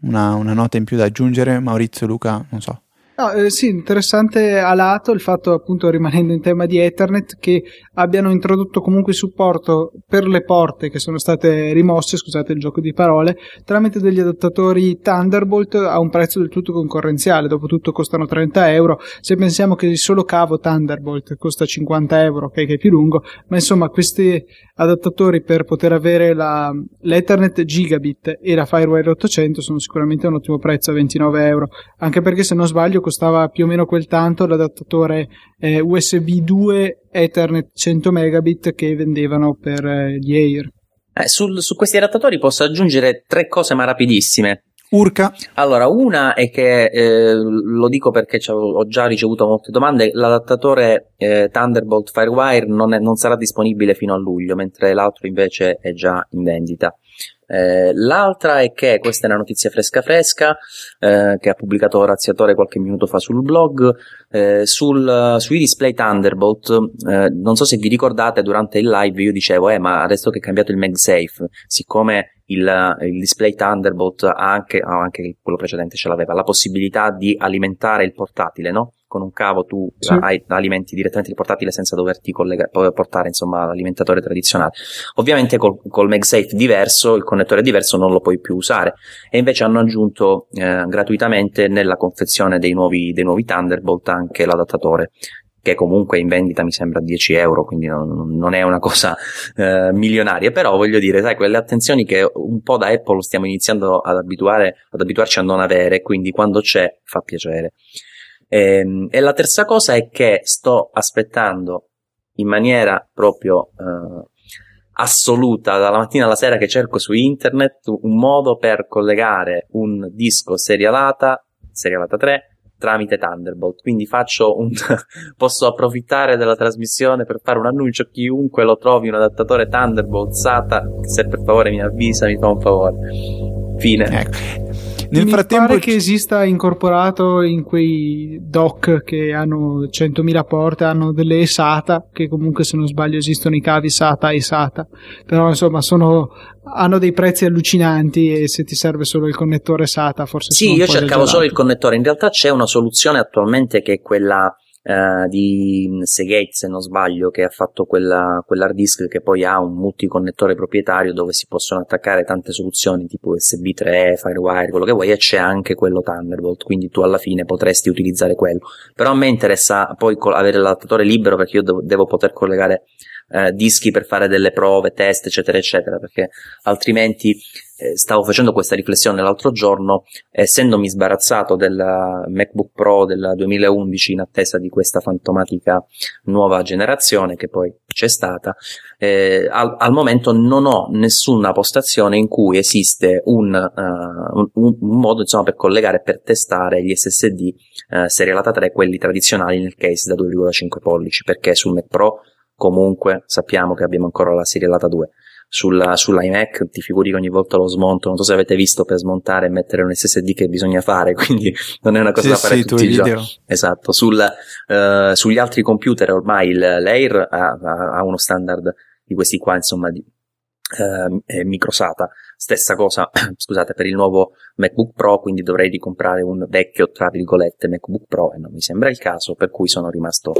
una, una nota in più da aggiungere. Maurizio, Luca, non so. No, eh, sì, interessante a lato il fatto, appunto, rimanendo in tema di Ethernet, che abbiano introdotto comunque supporto per le porte che sono state rimosse, scusate il gioco di parole, tramite degli adattatori Thunderbolt a un prezzo del tutto concorrenziale, dopotutto costano trenta euro, se pensiamo che il solo cavo Thunderbolt costa cinquanta euro, okay, che è più lungo, ma insomma questi adattatori per poter avere la, l'Ethernet Gigabit e la Firewire ottocento sono sicuramente un ottimo prezzo a ventinove euro, anche perché se non sbaglio costava più o meno quel tanto l'adattatore eh, U S B due Ethernet cento megabit che vendevano per eh, gli Air. Eh, sul, su questi adattatori posso aggiungere tre cose ma rapidissime. Urca. Allora, una è che, eh, lo dico perché ho già ricevuto molte domande, l'adattatore eh, Thunderbolt Firewire non, è, non sarà disponibile fino a luglio, mentre l'altro invece è già in vendita. Eh, l'altra è che, questa è una notizia fresca fresca eh, che ha pubblicato Razziatore qualche minuto fa sul blog, eh, sul, sui display Thunderbolt, eh, non so se vi ricordate, durante il live io dicevo eh ma adesso che è cambiato il MagSafe, siccome il, il display Thunderbolt ha anche, oh, anche quello precedente ce l'aveva, la possibilità di alimentare il portatile, no? Con un cavo tu sì. hai, alimenti direttamente il portatile senza doverti collega- portare insomma l'alimentatore tradizionale. Ovviamente col, col MagSafe diverso, il connettore diverso, non lo puoi più usare, e invece hanno aggiunto eh, gratuitamente nella confezione dei nuovi, dei nuovi Thunderbolt anche l'adattatore, che comunque in vendita mi sembra dieci euro, quindi non, non è una cosa eh, milionaria, però voglio dire, sai, quelle attenzioni che un po' da Apple stiamo iniziando ad abituare, ad abituarci a non avere, quindi quando c'è fa piacere. E, e la terza cosa è che sto aspettando in maniera proprio eh, assoluta, dalla mattina alla sera che cerco su internet un modo per collegare un disco serialata, serialata tre, tramite Thunderbolt, quindi faccio un posso approfittare della trasmissione per fare un annuncio: chiunque lo trovi un adattatore Thunderbolt SATA, se per favore mi avvisa, mi fa un favore. Fine. Ecco. Nel Mi frattempo pare c- che esista incorporato in quei dock che hanno centomila porte, hanno delle SATA, che comunque se non sbaglio esistono i cavi SATA e SATA, però insomma sono, hanno dei prezzi allucinanti, e se ti serve solo il connettore SATA forse sì, sono un po' esagerato. Sì, io cercavo solo il connettore, in realtà c'è una soluzione attualmente che è quella Uh, di Seagate, se non sbaglio, che ha fatto quella, quell'hard disk che poi ha un multiconnettore proprietario dove si possono attaccare tante soluzioni tipo U S B tre, Firewire, quello che vuoi, e c'è anche quello Thunderbolt, quindi tu alla fine potresti utilizzare quello, però a me interessa poi co- avere l'adattatore libero, perché io devo, devo poter collegare uh, dischi per fare delle prove, test, eccetera eccetera, perché altrimenti eh, stavo facendo questa riflessione l'altro giorno, essendomi sbarazzato del MacBook Pro del duemilaundici in attesa di questa fantomatica nuova generazione che poi c'è stata, eh, al, al momento non ho nessuna postazione in cui esiste un, uh, un, un modo insomma per collegare, per testare gli S S D uh, serialata tre, quelli tradizionali nel case da due virgola cinque pollici, perché sul Mac Pro comunque sappiamo che abbiamo ancora la serialata due. Sulla, sull'iMac ti figuri che ogni volta lo smonto, non so se avete visto, per smontare e mettere un S S D che bisogna fare, quindi non è una cosa sì, da fare sì, tutti i giorni. Esatto, sul, eh, sugli altri computer ormai il, l'Air ha, ha uno standard di questi qua, insomma, di eh, microsata. Stessa cosa, scusate, per il nuovo MacBook Pro, quindi dovrei ricomprare un vecchio, tra virgolette, MacBook Pro, e non mi sembra il caso, per cui sono rimasto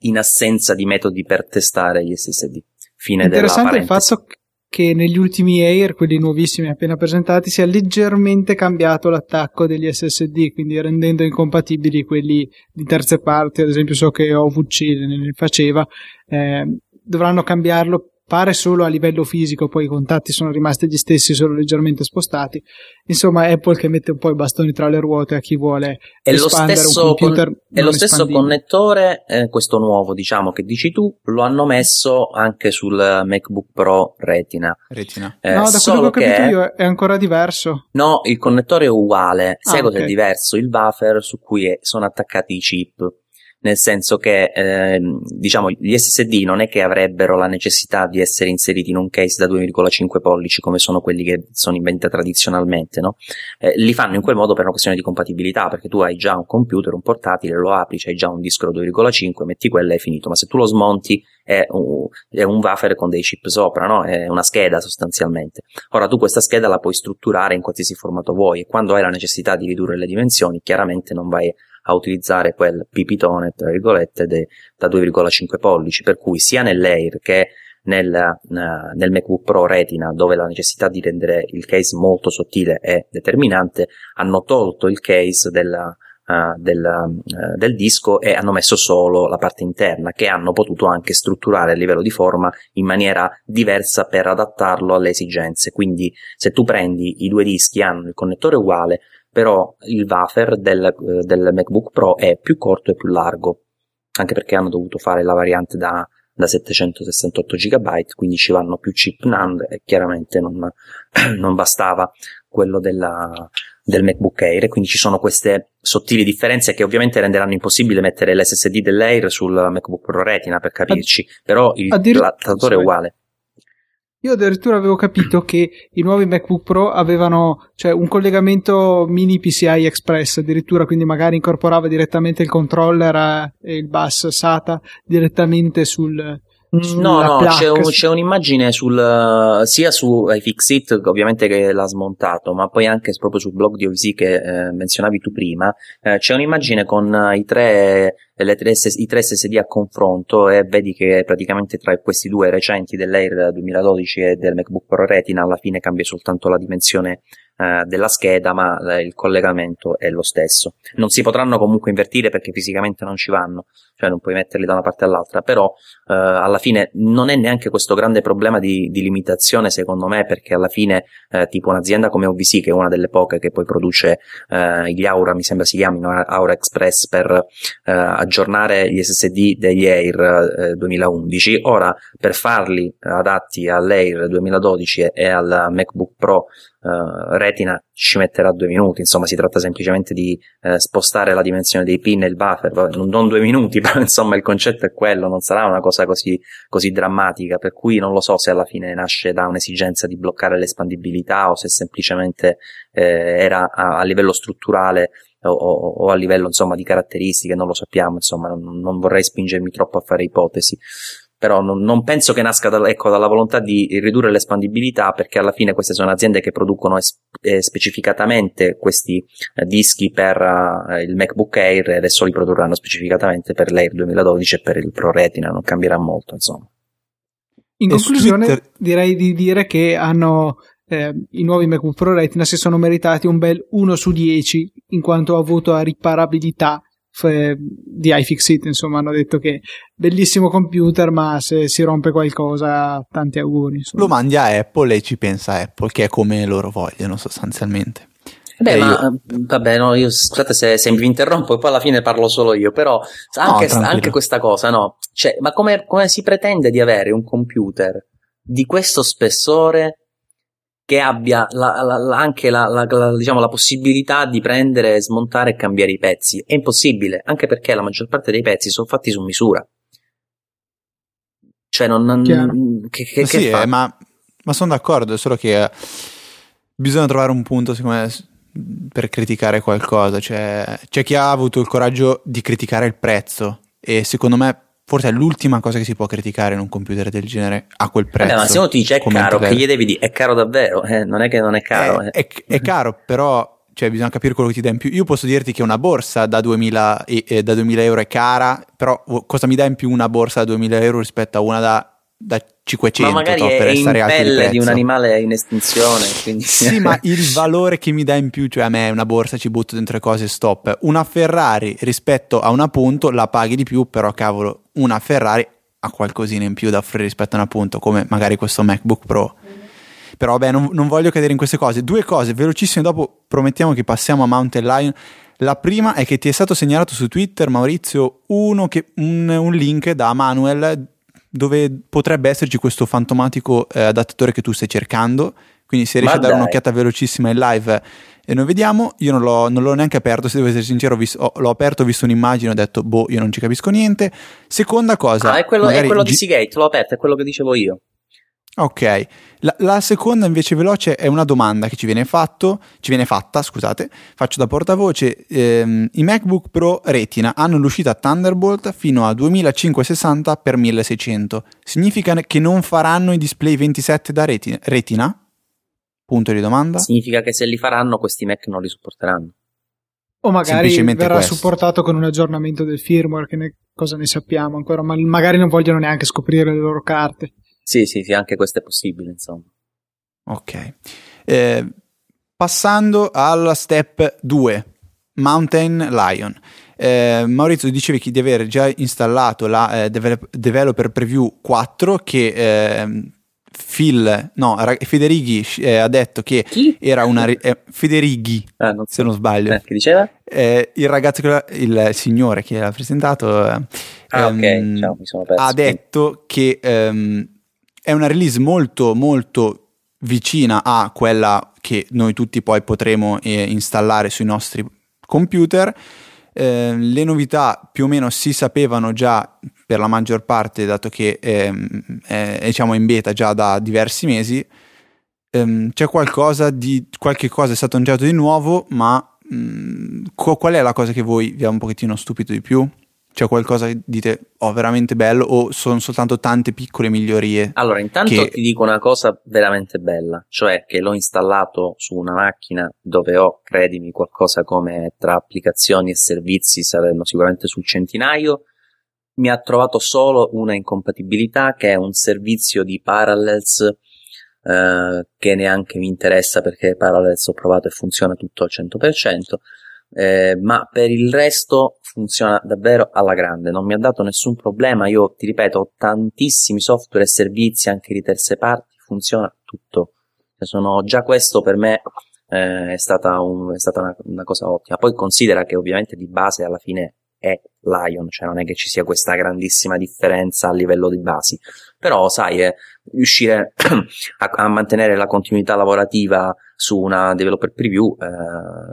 in assenza di metodi per testare gli S S D. Fine della parentesi. Interessante il fatto che che negli ultimi Air, quelli nuovissimi appena presentati, si è leggermente cambiato l'attacco degli S S D, quindi rendendo incompatibili quelli di terze parti. Ad esempio so che O V C ne faceva, eh, dovranno cambiarlo pare solo a livello fisico, poi i contatti sono rimasti gli stessi, solo leggermente spostati. Insomma, Apple che mette un po' i bastoni tra le ruote a chi vuole è espandere lo stesso un computer con... è lo stesso connettore, eh, questo nuovo, diciamo, che dici tu, lo hanno messo anche sul MacBook Pro Retina, Retina. Eh, no, da quello che ho capito che... io è ancora diverso. No, il connettore è uguale, sai ah, cosa okay. è diverso? Il buffer su cui è, sono attaccati i chip. Nel senso che, eh, diciamo, gli S S D non è che avrebbero la necessità di essere inseriti in un case da due virgola cinque pollici come sono quelli che sono in vendita tradizionalmente, no? Eh, li fanno in quel modo per una questione di compatibilità, perché tu hai già un computer, un portatile, lo apri, c'hai già un disco da due virgola cinque, metti quello e è finito. Ma se tu lo smonti è un, è un wafer con dei chip sopra, no? È una scheda sostanzialmente. Ora tu questa scheda la puoi strutturare in qualsiasi formato vuoi, e quando hai la necessità di ridurre le dimensioni chiaramente non vai a utilizzare quel pipitone tra virgolette de, da due virgola cinque pollici, per cui sia nell'Air che nel, nel MacBook Pro Retina, dove la necessità di rendere il case molto sottile è determinante, hanno tolto il case della, uh, della, uh, del disco e hanno messo solo la parte interna, che hanno potuto anche strutturare a livello di forma in maniera diversa per adattarlo alle esigenze. Quindi se tu prendi i due dischi, hanno il connettore uguale, però il wafer del, del MacBook Pro è più corto e più largo, anche perché hanno dovuto fare la variante da, da settecentosessantotto giga byte, quindi ci vanno più chip NAND, e chiaramente non, non bastava quello della, del MacBook Air, quindi ci sono queste sottili differenze che ovviamente renderanno impossibile mettere l'S S D dell'Air sul MacBook Pro Retina, per capirci, però il trattatore è uguale. Io addirittura avevo capito che i nuovi MacBook Pro avevano, cioè, un collegamento mini P C I Express addirittura, quindi magari incorporava direttamente il controller e il bus SATA direttamente sul... No, no, c'è, un, c'è un'immagine sul sia su iFixit, ovviamente, che l'ha smontato, ma poi anche proprio sul blog di O V C che eh, menzionavi tu prima, eh, c'è un'immagine con i tre, le tre, i tre S S D a confronto, e vedi che praticamente tra questi due recenti, dell'Air duemiladodici e del MacBook Pro Retina, alla fine cambia soltanto la dimensione eh, della scheda, ma il collegamento è lo stesso. Non si potranno comunque invertire perché fisicamente non ci vanno, cioè non puoi metterli da una parte all'altra, però eh, alla fine non è neanche questo grande problema di, di limitazione, secondo me, perché alla fine eh, tipo un'azienda come O V C, che è una delle poche che poi produce eh, gli Aura, mi sembra si chiamino Aura Express, per eh, aggiornare gli S S D degli Air eh, duemilaundici, ora per farli adatti all'Air duemiladodici e al MacBook Pro eh, Retina ci metterà due minuti, insomma si tratta semplicemente di eh, spostare la dimensione dei pin e il buffer, vabbè, non, non due minuti, però insomma il concetto è quello, non sarà una cosa così, così drammatica, per cui non lo so se alla fine nasce da un'esigenza di bloccare l'espandibilità o se semplicemente eh, era a, a livello strutturale o, o, o a livello, insomma, di caratteristiche, non lo sappiamo, insomma non, non vorrei spingermi troppo a fare ipotesi, però non, non penso che nasca da, ecco, dalla volontà di ridurre l'espandibilità, perché alla fine queste sono aziende che producono es- eh, specificatamente questi eh, dischi per uh, il MacBook Air, e adesso li produrranno specificatamente per l'Air duemiladodici e per il Pro Retina, non cambierà molto, insomma. In conclusione direi di dire che hanno... Eh, i nuovi MacBook Pro Retina si sono meritati un bel uno su dieci in quanto ha avuto la riparabilità di iFixit, insomma hanno detto che bellissimo computer, ma se si rompe qualcosa tanti auguri, insomma. Lo mandi a Apple e ci pensa Apple, che è come loro vogliono sostanzialmente. Beh, eh, ma io... vabbè, no, io scusate se, se vi interrompo e poi alla fine parlo solo io, però anche, no, anche questa cosa, no, cioè, ma come, come si pretende di avere un computer di questo spessore che abbia la, la, la, anche la, la, la, diciamo, la possibilità di prendere, smontare e cambiare i pezzi? È impossibile, anche perché la maggior parte dei pezzi sono fatti su misura, cioè non, non che, che, sì, che fa? Eh, ma, ma sono d'accordo, solo che eh, bisogna trovare un punto, secondo me, per criticare qualcosa, cioè, c'è chi ha avuto il coraggio di criticare il prezzo, e secondo me forse è l'ultima cosa che si può criticare in un computer del genere a quel prezzo. Beh, ma se uno ti dice è caro, che gli devi dire è caro davvero, eh, non è che non è caro. È, eh. è, è caro, però, cioè, bisogna capire quello che ti dà in più. Io posso dirti che una borsa da duemila, eh, da duemila euro è cara, però cosa mi dà in più una borsa da duemila euro rispetto a una da da cinquecento, ma magari è per essere in pelle di un animale in estinzione, quindi... Sì, ma il valore che mi dà in più, cioè a me una borsa ci butto dentro le cose, stop. Una Ferrari rispetto a una Punto la paghi di più, però cavolo, una Ferrari ha qualcosina in più da offrire rispetto a una Punto, come magari questo MacBook Pro. Però beh, non, non voglio cadere in queste cose. Due cose velocissime, dopo promettiamo che passiamo a Mountain Lion. La prima è che ti è stato segnalato su Twitter, Maurizio, uno che, un, un link da Manuel dove potrebbe esserci questo fantomatico eh, adattatore che tu stai cercando, quindi se riesci a dare un'occhiata velocissima in live e eh, noi vediamo. Io non l'ho, non l'ho neanche aperto, se devo essere sincero, ho visto, ho, l'ho aperto, ho visto un'immagine, ho detto boh, io non ci capisco niente. Seconda cosa, ah, è quello, è quello di Seagate, l'ho aperto, è quello che dicevo io. Ok, la, la seconda invece veloce è una domanda che ci viene fatto, ci viene fatta, scusate, faccio da portavoce. Ehm, i MacBook Pro Retina hanno l'uscita Thunderbolt fino a duemilacinquecentosessanta per milleseicento. Significa che non faranno i display ventisette da retina, retina? Punto di domanda. Significa che se li faranno questi Mac non li supporteranno. O magari verrà questo supportato con un aggiornamento del firmware, che ne, cosa ne sappiamo ancora, ma magari non vogliono neanche scoprire le loro carte. Sì, sì, sì, anche questo è possibile, insomma. Ok. Eh, passando alla step due, Mountain Lion. Eh, Maurizio, dicevi di aver già installato la eh, develop- Developer Preview quattro, che eh, Phil, no, Federighi eh, ha detto che Chi? era una... Eh, Federighi, ah, non so. se non sbaglio. Eh, che diceva? Eh, il ragazzo, che il signore che l'ha presentato... Eh, ah, ehm, ok, ciao, mi sono perso. Ha detto che... Ehm, È una release molto molto vicina a quella che noi tutti poi potremo eh, installare sui nostri computer. Eh, le novità più o meno si sapevano già per la maggior parte, dato che eh, è, diciamo, in beta già da diversi mesi. Eh, c'è qualcosa di qualche cosa è stato annunciato di nuovo, ma mh, co- qual è la cosa che voi vi ha un pochettino stupito di più? C'è qualcosa che dite, oh, veramente bello, o sono soltanto tante piccole migliorie? Allora, intanto che... ti dico una cosa veramente bella, cioè che l'ho installato su una macchina dove ho, credimi, qualcosa come tra applicazioni e servizi saranno sicuramente sul centinaio. Mi ha trovato solo una incompatibilità, che è un servizio di Parallels eh, che neanche mi interessa, perché Parallels ho provato e funziona tutto al cento per cento. Eh, ma per il resto funziona davvero alla grande, non mi ha dato nessun problema. Io ti ripeto, ho tantissimi software e servizi anche di terze parti, funziona tutto. Sono già questo per me eh, è stata, un, è stata una, una cosa ottima. Poi considera che ovviamente di base alla fine è Lion, cioè non è che ci sia questa grandissima differenza a livello di basi, però sai, eh, riuscire a, a mantenere la continuità lavorativa su una developer preview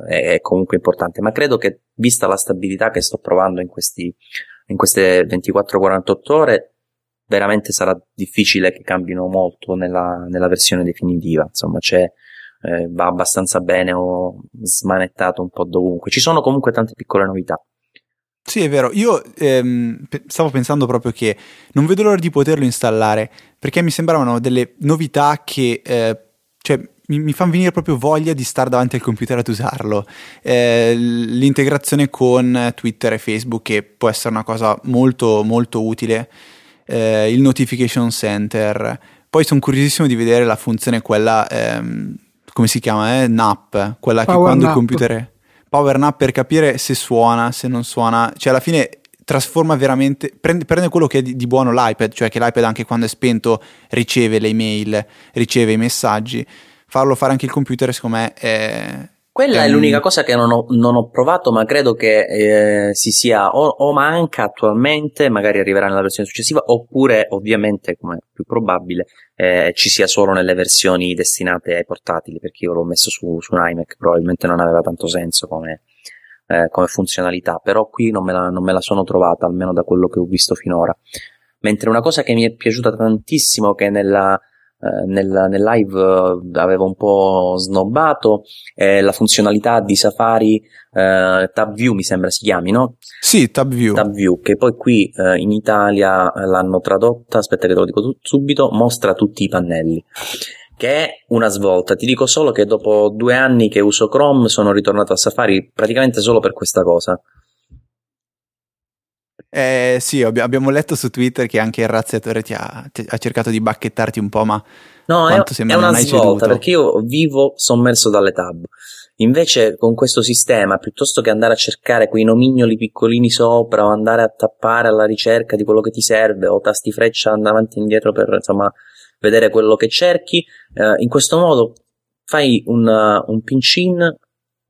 eh, è comunque importante. Ma credo che, vista la stabilità che sto provando in, questi, in queste ventiquattro quarantotto ore, veramente sarà difficile che cambino molto nella, nella versione definitiva. Insomma, c'è, eh, va abbastanza bene, ho smanettato un po' dovunque. Ci sono comunque tante piccole novità. Sì, è vero. Io ehm, stavo pensando proprio che non vedo l'ora di poterlo installare, perché mi sembravano delle novità che... Eh, cioè, mi, mi fanno venire proprio voglia di stare davanti al computer ad usarlo. Eh, l'integrazione con Twitter e Facebook, che può essere una cosa molto molto utile, eh, il Notification Center. Poi sono curiosissimo di vedere la funzione quella, ehm, come si chiama, eh? Nap, quella Power che quando nap. Il computer è... Power Nap, per capire se suona, se non suona. Cioè alla fine trasforma veramente, prende, prende quello che è di, di buono l'iPad, cioè che l'iPad anche quando è spento riceve le email, riceve i messaggi. Farlo fare anche il computer, secondo me, è... Quella è, è l'unica un... cosa che non ho, non ho provato, ma credo che eh, si sia o, o manca attualmente, magari arriverà nella versione successiva, oppure ovviamente, come è più probabile, eh, ci sia solo nelle versioni destinate ai portatili, perché io l'ho messo su, su un iMac, probabilmente non aveva tanto senso come, eh, come funzionalità, però qui non me, la, non me la sono trovata, almeno da quello che ho visto finora. Mentre una cosa che mi è piaciuta tantissimo, che nella... Nel, nel live avevo un po' snobbato, eh, la funzionalità di Safari, eh, Tab View mi sembra si chiami, no? Sì, Tab View. Tab View, che poi qui eh, in Italia l'hanno tradotta, aspetta che te lo dico tu- subito, mostra tutti i pannelli, che è una svolta. Ti dico solo che dopo due anni che uso Chrome sono ritornato a Safari praticamente solo per questa cosa. Eh sì, abbi- abbiamo letto su Twitter che anche il Razziatore ti ha, ti ha cercato di bacchettarti un po', ma no, quanto è, sembra è una mai svolta ceduto. Perché io vivo sommerso dalle tab. Invece con questo sistema, piuttosto che andare a cercare quei nomignoli piccolini sopra o andare a tappare alla ricerca di quello che ti serve o tasti freccia avanti e indietro per insomma vedere quello che cerchi, eh, in questo modo fai un, uh, un pinch in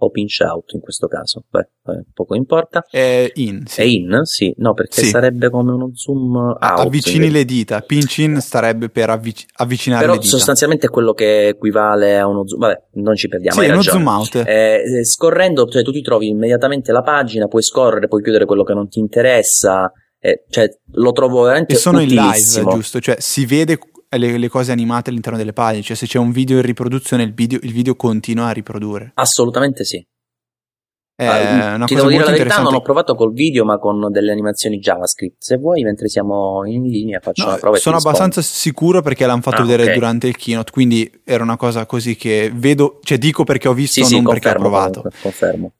o pinch out in questo caso, beh, beh poco importa. È in, sì. È in, sì, no perché sì. Sarebbe come uno zoom out. Avvicini quindi. Le dita, pinch in starebbe per avvic- avvicinare però le dita. Però sostanzialmente è quello che equivale a uno zoom, vabbè non ci perdiamo, sì, hai ragione. Sì, uno zoom out. Eh, scorrendo cioè, tu ti trovi immediatamente la pagina, puoi scorrere, puoi chiudere quello che non ti interessa, eh, cioè lo trovo veramente utilissimo. E sono utilissimo. In live, giusto? Cioè si vede... Le, le cose animate all'interno delle pagine, cioè se c'è un video in riproduzione il video, il video continua a riprodurre. Assolutamente sì. È ah, una ti cosa devo molto dire la verità, non ho provato col video ma con delle animazioni JavaScript. Se vuoi mentre siamo in linea faccio no, una prova. Sono abbastanza sicuro perché l'hanno fatto ah, vedere okay. durante il keynote, quindi era una cosa così che vedo, cioè dico perché ho visto, sì, non sì, perché ho provato. Confermo.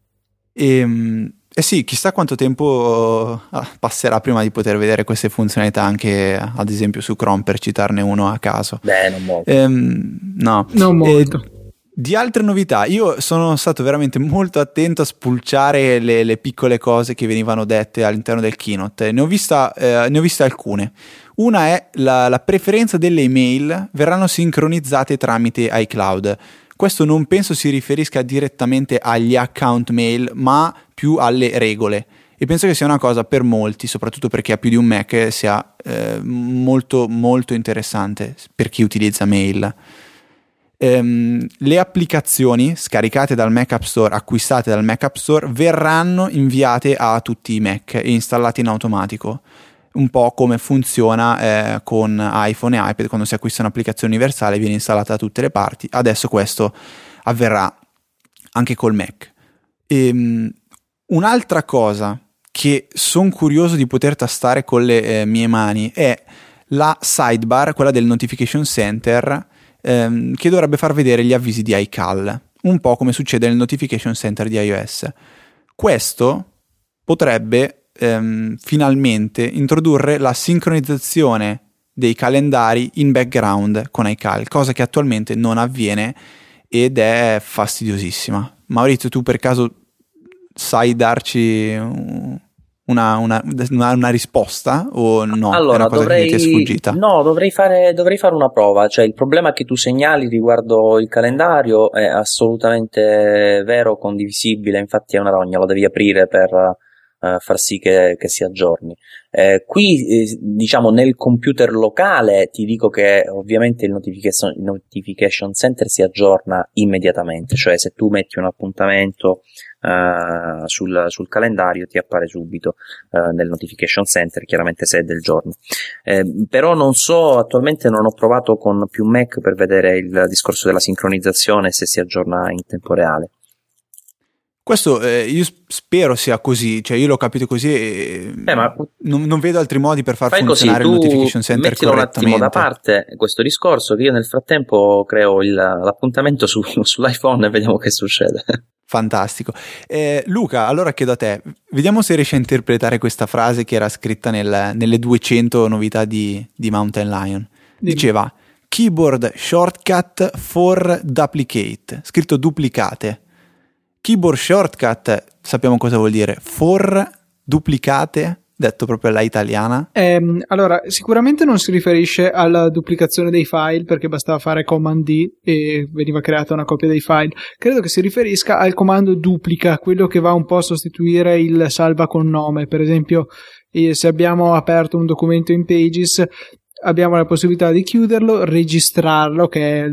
Ehm Eh sì, chissà quanto tempo passerà prima di poter vedere queste funzionalità anche ad esempio su Chrome, per citarne uno a caso. Beh, non molto. Ehm, no. Non molto. Eh, di altre novità, io sono stato veramente molto attento a spulciare le, le piccole cose che venivano dette all'interno del keynote. Ne ho vista, eh, ne ho vista alcune. Una è la, la preferenza delle email verranno sincronizzate tramite iCloud. Questo non penso si riferisca direttamente agli account mail, ma più alle regole. E penso che sia una cosa per molti, soprattutto per chi ha più di un Mac, sia eh, molto molto interessante per chi utilizza mail. Ehm, le applicazioni scaricate dal Mac App Store, acquistate dal Mac App Store, verranno inviate a tutti i Mac e installate in automatico. Un po' come funziona eh, con iPhone e iPad, quando si acquista un'applicazione universale viene installata da tutte le parti. Adesso questo avverrà anche col Mac. Ehm, un'altra cosa che sono curioso di poter tastare con le eh, mie mani è la sidebar, quella del Notification Center, ehm, che dovrebbe far vedere gli avvisi di iCal, un po' come succede nel Notification Center di iOS. Questo potrebbe finalmente introdurre la sincronizzazione dei calendari in background con iCal, cosa che attualmente non avviene ed è fastidiosissima. Maurizio, tu per caso sai darci una, una, una, una risposta o no? Allora, è una cosa dovrei, che ti è sfuggita? No, dovrei fare, dovrei fare una prova. Cioè il problema che tu segnali riguardo il calendario è assolutamente vero, condivisibile, infatti è una rogna, lo devi aprire per... Uh, far sì che, che si aggiorni. Eh, qui eh, diciamo nel computer locale ti dico che ovviamente il notification, il notification center si aggiorna immediatamente, cioè se tu metti un appuntamento uh, sul, sul calendario ti appare subito uh, nel notification center, chiaramente se è del giorno. Eh, però non so, attualmente non ho provato con più Mac per vedere il discorso della sincronizzazione, se si aggiorna in tempo reale. Questo eh, io spero sia così, cioè io l'ho capito così e eh, ma non, non vedo altri modi per far funzionare così, il Notification Center correttamente. Mettilo un attimo da parte questo discorso, che io nel frattempo creo il, l'appuntamento su, sull'iPhone e vediamo che succede. Fantastico. Eh, Luca, allora chiedo a te, vediamo se riesci a interpretare questa frase che era scritta nel, nelle duecento novità di, di Mountain Lion. Diceva, keyboard shortcut for duplicate, scritto duplicate. Keyboard shortcut, sappiamo cosa vuol dire, for duplicate, detto proprio alla italiana. Eh, allora, sicuramente non si riferisce alla duplicazione dei file, perché bastava fare command D e veniva creata una copia dei file. Credo che si riferisca al comando duplica, quello che va un po' a sostituire il salva con nome. Per esempio, eh, se abbiamo aperto un documento in Pages, abbiamo la possibilità di chiuderlo, registrarlo, che è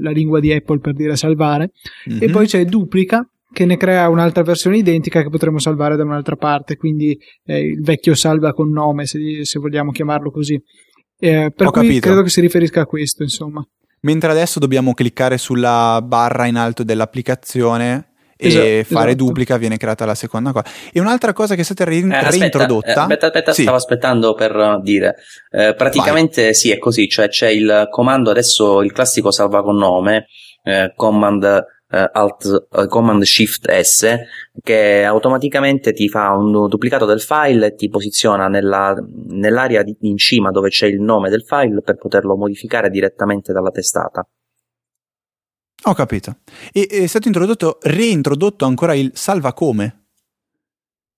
la lingua di Apple per dire salvare, mm-hmm. E poi c'è duplica, che ne crea un'altra versione identica che potremo salvare da un'altra parte, quindi eh, il vecchio salva con nome, se, se vogliamo chiamarlo così. Eh, per Ho cui capito. Credo che si riferisca a questo, insomma. Mentre adesso dobbiamo cliccare sulla barra in alto dell'applicazione e esatto, fare esatto. duplica, viene creata la seconda cosa. E un'altra cosa che è stata rin- eh, aspetta, reintrodotta... Eh, aspetta, aspetta, sì. Stavo aspettando per dire. Eh, praticamente Vai. Sì, è così, cioè c'è il comando adesso, il classico salva con nome, eh, command... eh, Alt eh, Command Shift S, che automaticamente ti fa un duplicato del file e ti posiziona nella, nell'area di, in cima dove c'è il nome del file per poterlo modificare direttamente dalla testata. Ho capito. E è stato introdotto, reintrodotto ancora il salva come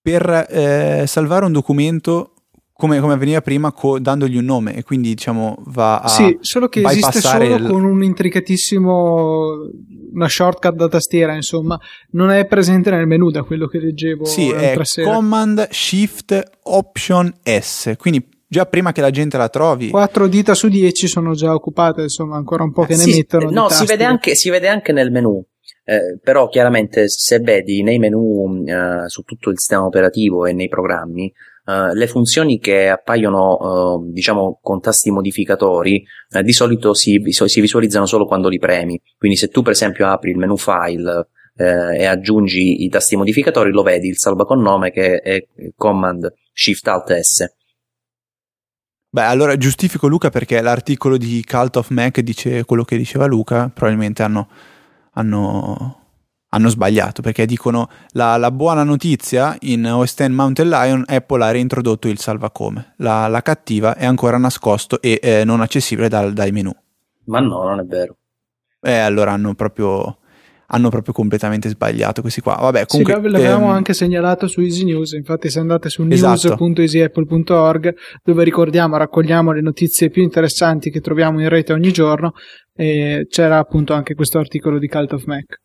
per eh, salvare un documento come, come avveniva prima co- dandogli un nome, e quindi diciamo va a bypassare. Sì, solo che esiste solo il... con un intricatissimo, una shortcut da tastiera, insomma, non è presente nel menu da quello che leggevo. Sì, è sera. Command Shift Option S, quindi già prima che la gente la trovi. Quattro dita su dieci sono già occupate, insomma, ancora un po' che ne sì, mettono. No, si vede, anche, si vede anche nel menu, eh, però chiaramente se vedi nei menu eh, su tutto il sistema operativo e nei programmi, eh, le funzioni che appaiono eh, diciamo con tasti modificatori eh, di solito si, si visualizzano solo quando li premi. Quindi se tu per esempio apri il menu file eh, e aggiungi i tasti modificatori, lo vedi, il salva con nome che è Command Shift Alt S. Beh, allora giustifico Luca, perché l'articolo di Cult of Mac dice quello che diceva Luca. Probabilmente hanno, hanno, hanno sbagliato, perché dicono la, la buona notizia: in O S X Mountain Lion Apple ha reintrodotto il salvacome, la, la cattiva è ancora nascosto e eh, non accessibile dal, dai menu. Ma no, non è vero. Eh, allora hanno proprio... hanno proprio completamente sbagliato questi qua. Vabbè, comunque, sì, l'avevamo ehm... anche segnalato su Easy News, infatti se andate su news punto easy apple punto org, dove ricordiamo, raccogliamo le notizie più interessanti che troviamo in rete ogni giorno, e c'era appunto anche questo articolo di Cult of Mac.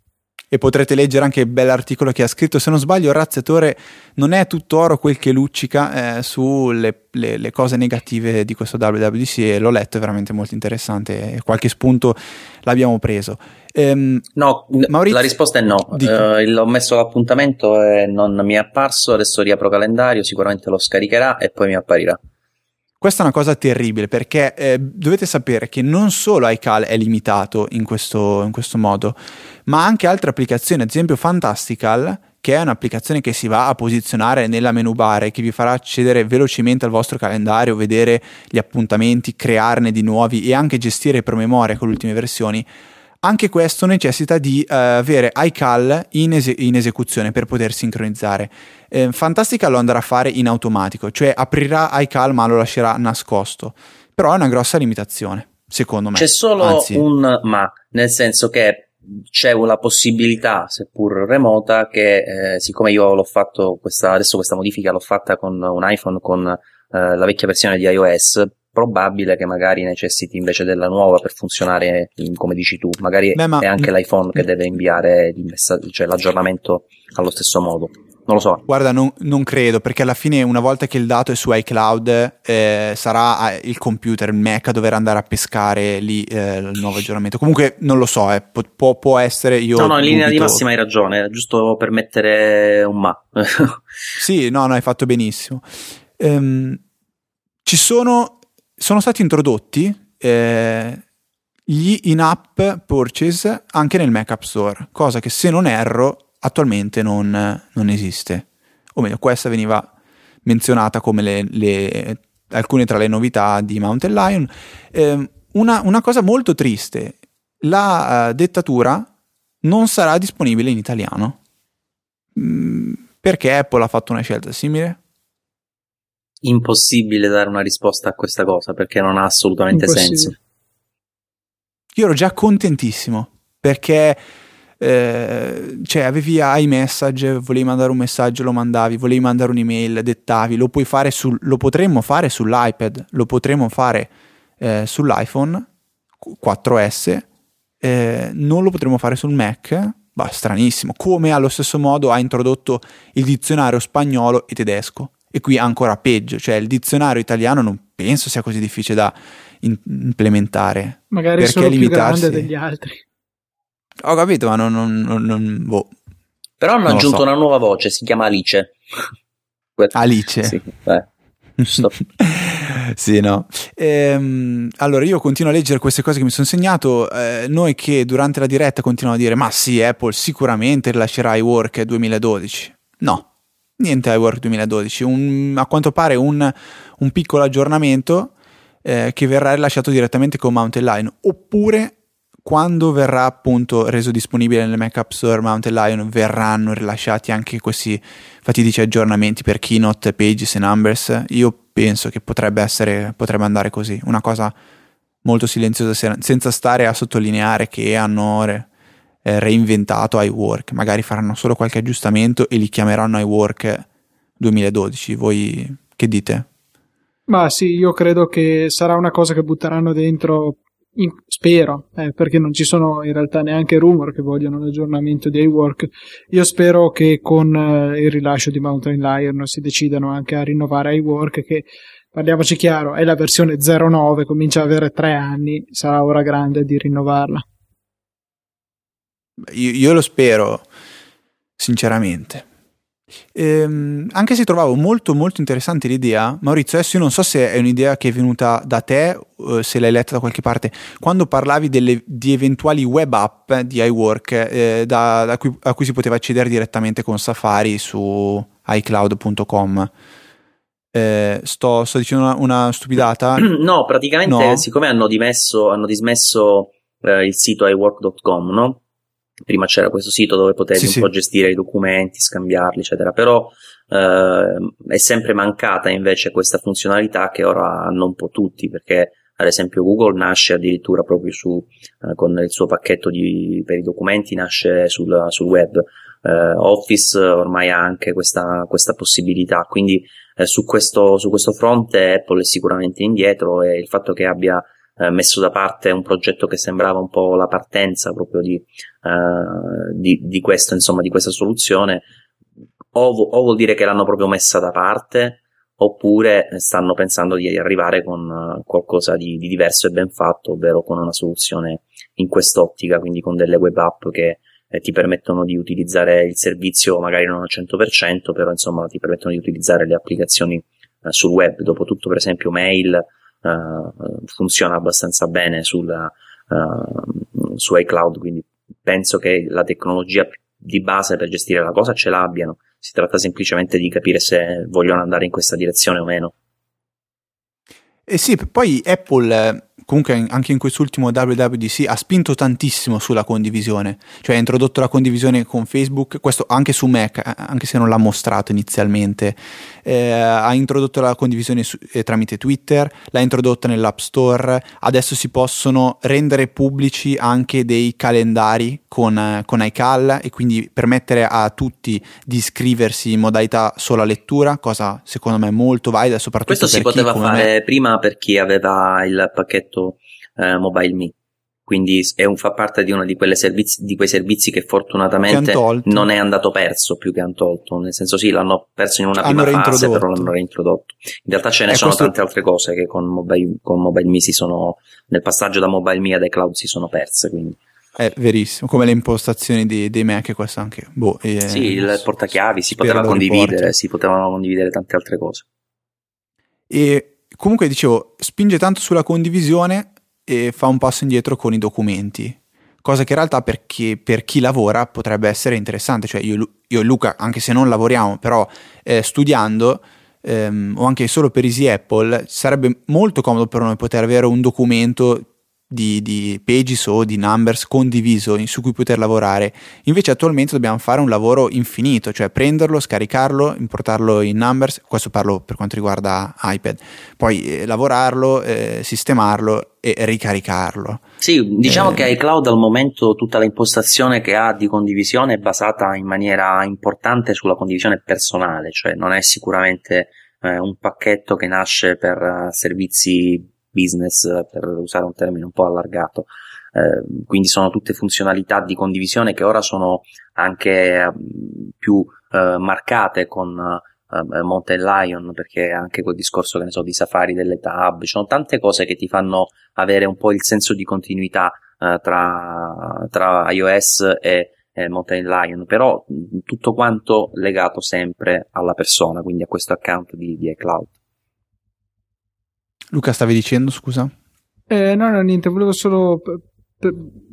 E potrete leggere anche il bell'articolo che ha scritto, se non sbaglio, Razziatore, non è tutto oro quel che luccica, eh, sulle le, le cose negative di questo W W D C, e l'ho letto, è veramente molto interessante, e qualche spunto l'abbiamo preso. Ehm, no, Maurizio, la risposta è no. Eh, l'ho messo all'appuntamento e non mi è apparso, adesso riapro calendario, sicuramente lo scaricherà e poi mi apparirà. Questa è una cosa terribile, perché eh, dovete sapere che non solo iCal è limitato in questo, in questo modo, ma anche altre applicazioni, ad esempio Fantastical, che è un'applicazione che si va a posizionare nella menu bar e che vi farà accedere velocemente al vostro calendario, vedere gli appuntamenti, crearne di nuovi e anche gestire promemoria con le ultime versioni. Anche questo necessita di uh, avere iCal in, ese- in esecuzione per poter sincronizzare. Eh, Fantastica lo andrà a fare in automatico, cioè aprirà iCal ma lo lascerà nascosto. Però è una grossa limitazione, secondo me. C'è solo Anzi, un ma, nel senso che c'è una possibilità, seppur remota, che eh, siccome io l'ho fatto questa, adesso questa modifica l'ho fatta con un iPhone con eh, la vecchia versione di iOS, probabile che magari necessiti invece della nuova per funzionare in, come dici tu, magari. Beh, ma è anche l'iPhone che deve inviare il messaggio, cioè l'aggiornamento allo stesso modo, non lo so. Guarda, non, non credo, perché alla fine una volta che il dato è su iCloud eh, sarà il computer, il Mac, a dover andare a pescare lì eh, il nuovo aggiornamento. Comunque non lo so, eh, può, può essere. Io no no in linea di massima hai ragione, giusto per mettere un ma. Sì, no no hai fatto benissimo. ehm, ci sono Sono stati introdotti eh, gli in-app purchase anche nel Mac App Store, cosa che, se non erro, attualmente non, non esiste. O meglio, questa veniva menzionata come le, le, alcune tra le novità di Mountain Lion. Eh, una, una cosa molto triste, la uh, dettatura non sarà disponibile in italiano. Mm, perché Apple ha fatto una scelta simile? Impossibile dare una risposta a questa cosa, perché non ha assolutamente senso. Io ero già contentissimo, perché eh, cioè avevi iMessage, volevi mandare un messaggio, lo mandavi, volevi mandare un'email, dettavi, lo puoi fare sul, lo potremmo fare sull'iPad, lo potremmo fare eh, sull'iPhone quattro S, eh, non lo potremmo fare sul Mac. Bah, stranissimo. Come allo stesso modo ha introdotto il dizionario spagnolo e tedesco. E qui ancora peggio, cioè il dizionario italiano non penso sia così difficile da in- implementare. Magari solo più grande degli altri. Ho capito, ma non... non, non, non boh. Però hanno non aggiunto so. una nuova voce, si chiama Alice. Alice? Sì, sì, no. Ehm, allora io continuo a leggere queste cose che mi sono segnato. Eh, noi che durante la diretta continuiamo a dire ma sì, Apple sicuramente rilascerà iWork duemiladodici. No. Niente iWork duemiladodici, un, a quanto pare un, un piccolo aggiornamento eh, che verrà rilasciato direttamente con Mountain Lion, oppure quando verrà appunto reso disponibile nel Mac App Store Mountain Lion, verranno rilasciati anche questi fatidici aggiornamenti per Keynote, Pages e Numbers. Io penso che potrebbe essere, potrebbe andare così, una cosa molto silenziosa, senza stare a sottolineare che hanno re, eh, reinventato iWork. Magari faranno solo qualche aggiustamento e li chiameranno iWork duemiladodici. Voi che dite? Ma sì, io credo che sarà una cosa che butteranno dentro. In, spero, eh, perché non ci sono in realtà neanche rumor che vogliono l'aggiornamento di iWork. Io spero che con eh, il rilascio di Mountain Lion si decidano anche a rinnovare iWork, che, parliamoci chiaro, è la versione zero nove, comincia ad avere tre anni, sarà ora grande di rinnovarla. Io, io lo spero sinceramente. Ehm, anche se trovavo molto molto interessante l'idea, Maurizio, adesso io non so se è un'idea che è venuta da te, se l'hai letta da qualche parte, quando parlavi delle, di eventuali web app di iWork eh, da, da cui, a cui si poteva accedere direttamente con Safari su i cloud punto com. eh, sto, sto dicendo una, una stupidata? No, praticamente no. Siccome hanno dimesso, hanno dismesso eh, il sito i work punto com, no? Prima c'era questo sito dove potevi sì, un sì. po' gestire i documenti, scambiarli, eccetera. Però eh, è sempre mancata invece questa funzionalità che ora hanno un po' tutti, perché ad esempio Google nasce addirittura proprio su eh, con il suo pacchetto di, per i documenti, nasce sul, sul web. eh, Office ormai ha anche questa, questa possibilità, quindi eh, su, questo, su questo fronte Apple è sicuramente indietro, e il fatto che abbia messo da parte un progetto che sembrava un po' la partenza proprio di, uh, di, di questo, insomma, di questa soluzione, o, o vuol dire che l'hanno proprio messa da parte, oppure stanno pensando di arrivare con qualcosa di, di diverso e ben fatto, ovvero con una soluzione in quest'ottica, quindi con delle web app che eh, ti permettono di utilizzare il servizio magari non al cento per cento, però insomma ti permettono di utilizzare le applicazioni eh, sul web. Dopotutto, per esempio, Mail Uh, funziona abbastanza bene sulla, uh, su iCloud, quindi penso che la tecnologia di base per gestire la cosa ce l'abbiano, si tratta semplicemente di capire se vogliono andare in questa direzione o meno. E sì, poi Apple comunque anche in quest'ultimo W W D C ha spinto tantissimo sulla condivisione, cioè ha introdotto la condivisione con Facebook, questo anche su Mac, anche se non l'ha mostrato inizialmente, eh, ha introdotto la condivisione su, eh, tramite Twitter, l'ha introdotta nell'App Store, adesso si possono rendere pubblici anche dei calendari con, eh, con iCal, e quindi permettere a tutti di iscriversi in modalità sola lettura, cosa secondo me molto valida, soprattutto questo per chi, come me. Questo si poteva fare prima per chi aveva il pacchetto Eh, MobileMe, quindi è un, fa parte di uno di, quelle servizi, di quei servizi che fortunatamente che non è andato perso, più che hanno tolto, nel senso sì, l'hanno perso in una hanno prima fase, però l'hanno reintrodotto. In realtà ce ne eh, sono questo... tante altre cose che con Mobile, con MobileMe si sono, nel passaggio da MobileMe ad iCloud si sono perse, quindi è verissimo, come le impostazioni dei, dei Mac, questo anche boh, eh, sì, il portachiavi si poteva condividere, riporto. si potevano condividere tante altre cose. E comunque dicevo, spinge tanto sulla condivisione e fa un passo indietro con i documenti, cosa che in realtà perché, per chi lavora potrebbe essere interessante, cioè io, io e Luca, anche se non lavoriamo, però eh, studiando ehm, o anche solo per Easy Apple, sarebbe molto comodo per noi poter avere un documento di, di Pages o di Numbers condiviso in, su cui poter lavorare. Invece attualmente dobbiamo fare un lavoro infinito, cioè prenderlo, scaricarlo, importarlo in Numbers, questo parlo per quanto riguarda iPad, poi eh, lavorarlo, eh, sistemarlo e ricaricarlo. Sì, diciamo eh, che iCloud al momento tutta l'impostazione che ha di condivisione è basata in maniera importante sulla condivisione personale, cioè non è sicuramente eh, un pacchetto che nasce per uh, servizi business, per usare un termine un po' allargato, eh, quindi sono tutte funzionalità di condivisione che ora sono anche più eh, marcate con eh, Mountain Lion, perché anche quel discorso, che ne so, di Safari, delle tab, ci sono tante cose che ti fanno avere un po' il senso di continuità eh, tra, tra iOS e eh, Mountain Lion, però tutto quanto legato sempre alla persona, quindi a questo account di, di iCloud. Luca, stavi dicendo, scusa? Eh, no, no, niente, volevo solo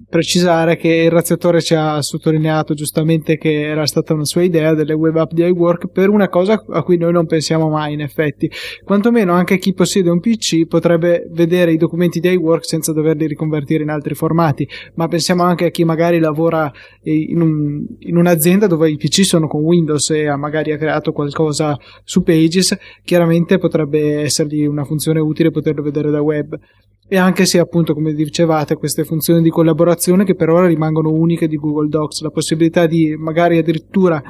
precisare che il Razziatore ci ha sottolineato giustamente che era stata una sua idea delle web app di iWork, per una cosa a cui noi non pensiamo mai, in effetti, quantomeno anche chi possiede un P C potrebbe vedere i documenti di iWork senza doverli riconvertire in altri formati, ma pensiamo anche a chi magari lavora in, un, in un'azienda dove i P C sono con Windows e ha magari ha creato qualcosa su Pages, chiaramente potrebbe essergli una funzione utile poterlo vedere da web. E anche se, appunto, come dicevate, queste funzioni di collaborazione che per ora rimangono uniche di Google Docs, la possibilità di magari addirittura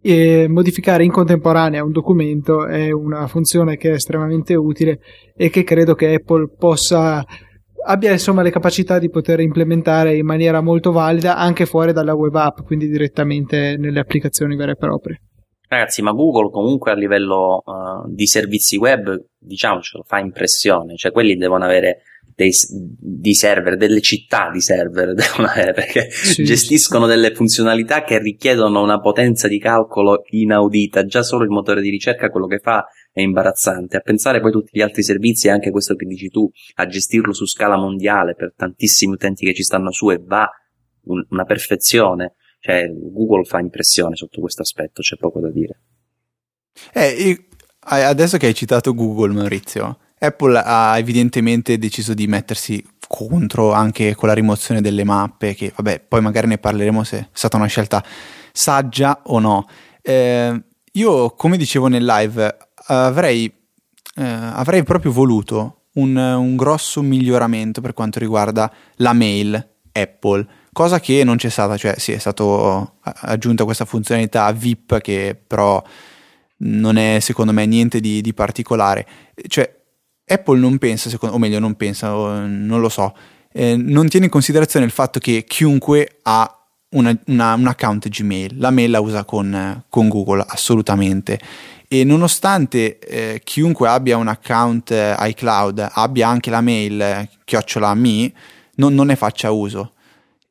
eh, modificare in contemporanea un documento è una funzione che è estremamente utile e che credo che Apple possa abbia insomma le capacità di poter implementare in maniera molto valida anche fuori dalla web app, quindi direttamente nelle applicazioni vere e proprie. Ragazzi, ma Google comunque a livello uh, di servizi web, diciamocelo, fa impressione, cioè quelli devono avere dei di server, delle città di server devono avere, perché sì, gestiscono sì. delle funzionalità che richiedono una potenza di calcolo inaudita, già solo il motore di ricerca quello che fa è imbarazzante, a pensare poi tutti gli altri servizi e anche questo che dici tu, a gestirlo su scala mondiale per tantissimi utenti che ci stanno su, e va un, una perfezione. Cioè, Google fa impressione sotto questo aspetto, c'è poco da dire. Eh, adesso che hai citato Google, Maurizio, Apple ha evidentemente deciso di mettersi contro anche con la rimozione delle mappe, che vabbè, poi magari ne parleremo se è stata una scelta saggia o no. Eh, io, come dicevo nel live, avrei, eh, avrei proprio voluto un, un grosso miglioramento per quanto riguarda la mail Apple, cosa che non c'è stata, cioè sì, è stato aggiunta questa funzionalità V I P che però non è secondo me niente di, di particolare, cioè Apple non pensa, secondo, o meglio non pensa, non lo so, eh, non tiene in considerazione il fatto che chiunque ha una, una, un account Gmail, la mail la usa con, con Google assolutamente, e nonostante eh, chiunque abbia un account eh, iCloud abbia anche la mail eh, chiocciola me, non, non ne faccia uso.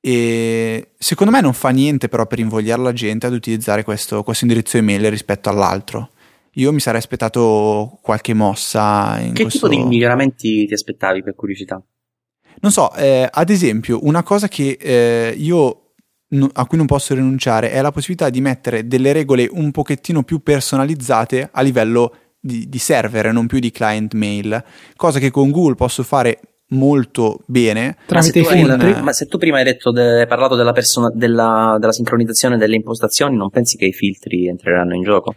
E secondo me non fa niente però per invogliare la gente ad utilizzare questo, questo indirizzo email rispetto all'altro. Io mi sarei aspettato qualche mossa in che questo... tipo di miglioramenti ti aspettavi, per curiosità? Non so, eh, ad esempio una cosa che eh, io no, a cui non posso rinunciare è la possibilità di mettere delle regole un pochettino più personalizzate a livello di, di server, non più di client mail, cosa che con Google posso fare molto bene. Ma se, tu, prima, ma se tu prima hai detto de, hai parlato della, persona, della, della sincronizzazione delle impostazioni, non pensi che i filtri entreranno in gioco?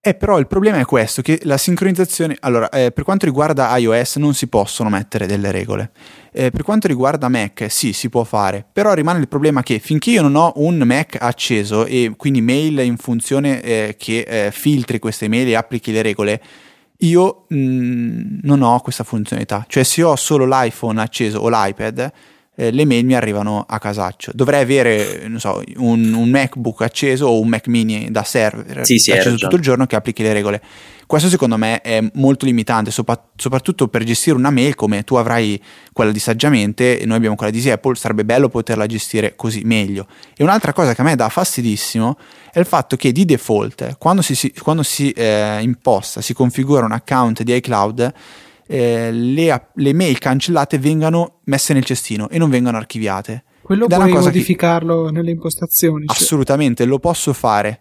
Eh, però il problema è questo, che la sincronizzazione, allora eh, per quanto riguarda iOS non si possono mettere delle regole, eh, per quanto riguarda Mac sì, si può fare, però rimane il problema che finché io non ho un Mac acceso e quindi mail in funzione eh, che eh, filtri queste mail e applichi le regole, io mh, non ho questa funzionalità, cioè se ho solo l'iPhone acceso o l'iPad, eh, le mail mi arrivano a casaccio. Dovrei avere, non so, un, un MacBook acceso o un Mac mini da server sì, sì, acceso tutto il giorno che applichi le regole. Questo secondo me è molto limitante, sopra- soprattutto per gestire una mail come tu avrai quella di Saggiamente e noi abbiamo quella di Easy Apple, sarebbe bello poterla gestire così meglio. E un'altra cosa che a me dà fastidissimo è il fatto che di default, quando si, si, quando si eh, imposta, si configura un account di iCloud, Eh, le, le mail cancellate vengano messe nel cestino e non vengano archiviate. Quello puoi modificarlo che... nelle impostazioni, cioè. Assolutamente, lo posso fare,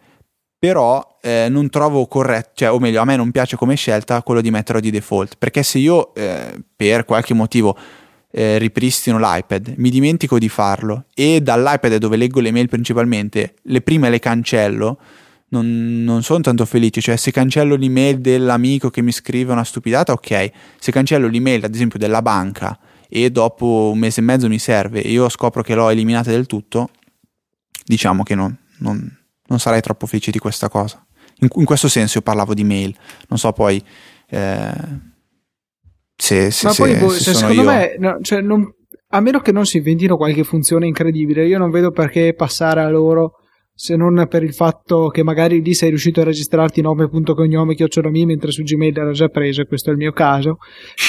però eh, non trovo corretto, cioè, o meglio, a me non piace come scelta quello di metterlo di default, perché se io eh, per qualche motivo eh, ripristino l'iPad, mi dimentico di farlo e dall'iPad, dove leggo le mail principalmente, le prime le cancello, Non, non sono tanto felice, cioè se cancello l'email dell'amico che mi scrive una stupidata, ok, se cancello l'email ad esempio della banca e dopo un mese e mezzo mi serve e io scopro che l'ho eliminata del tutto, diciamo che non, non, non sarei troppo felice di questa cosa. In, in questo senso io parlavo di mail, non so poi eh, se, se, Ma poi, se, se cioè, sono secondo io... me no, cioè non, a meno che non si inventino qualche funzione incredibile, io non vedo perché passare a loro, se non per il fatto che magari lì sei riuscito a registrarti nome, punto, cognome, chiocciolami, mentre su Gmail era già presa, questo è il mio caso.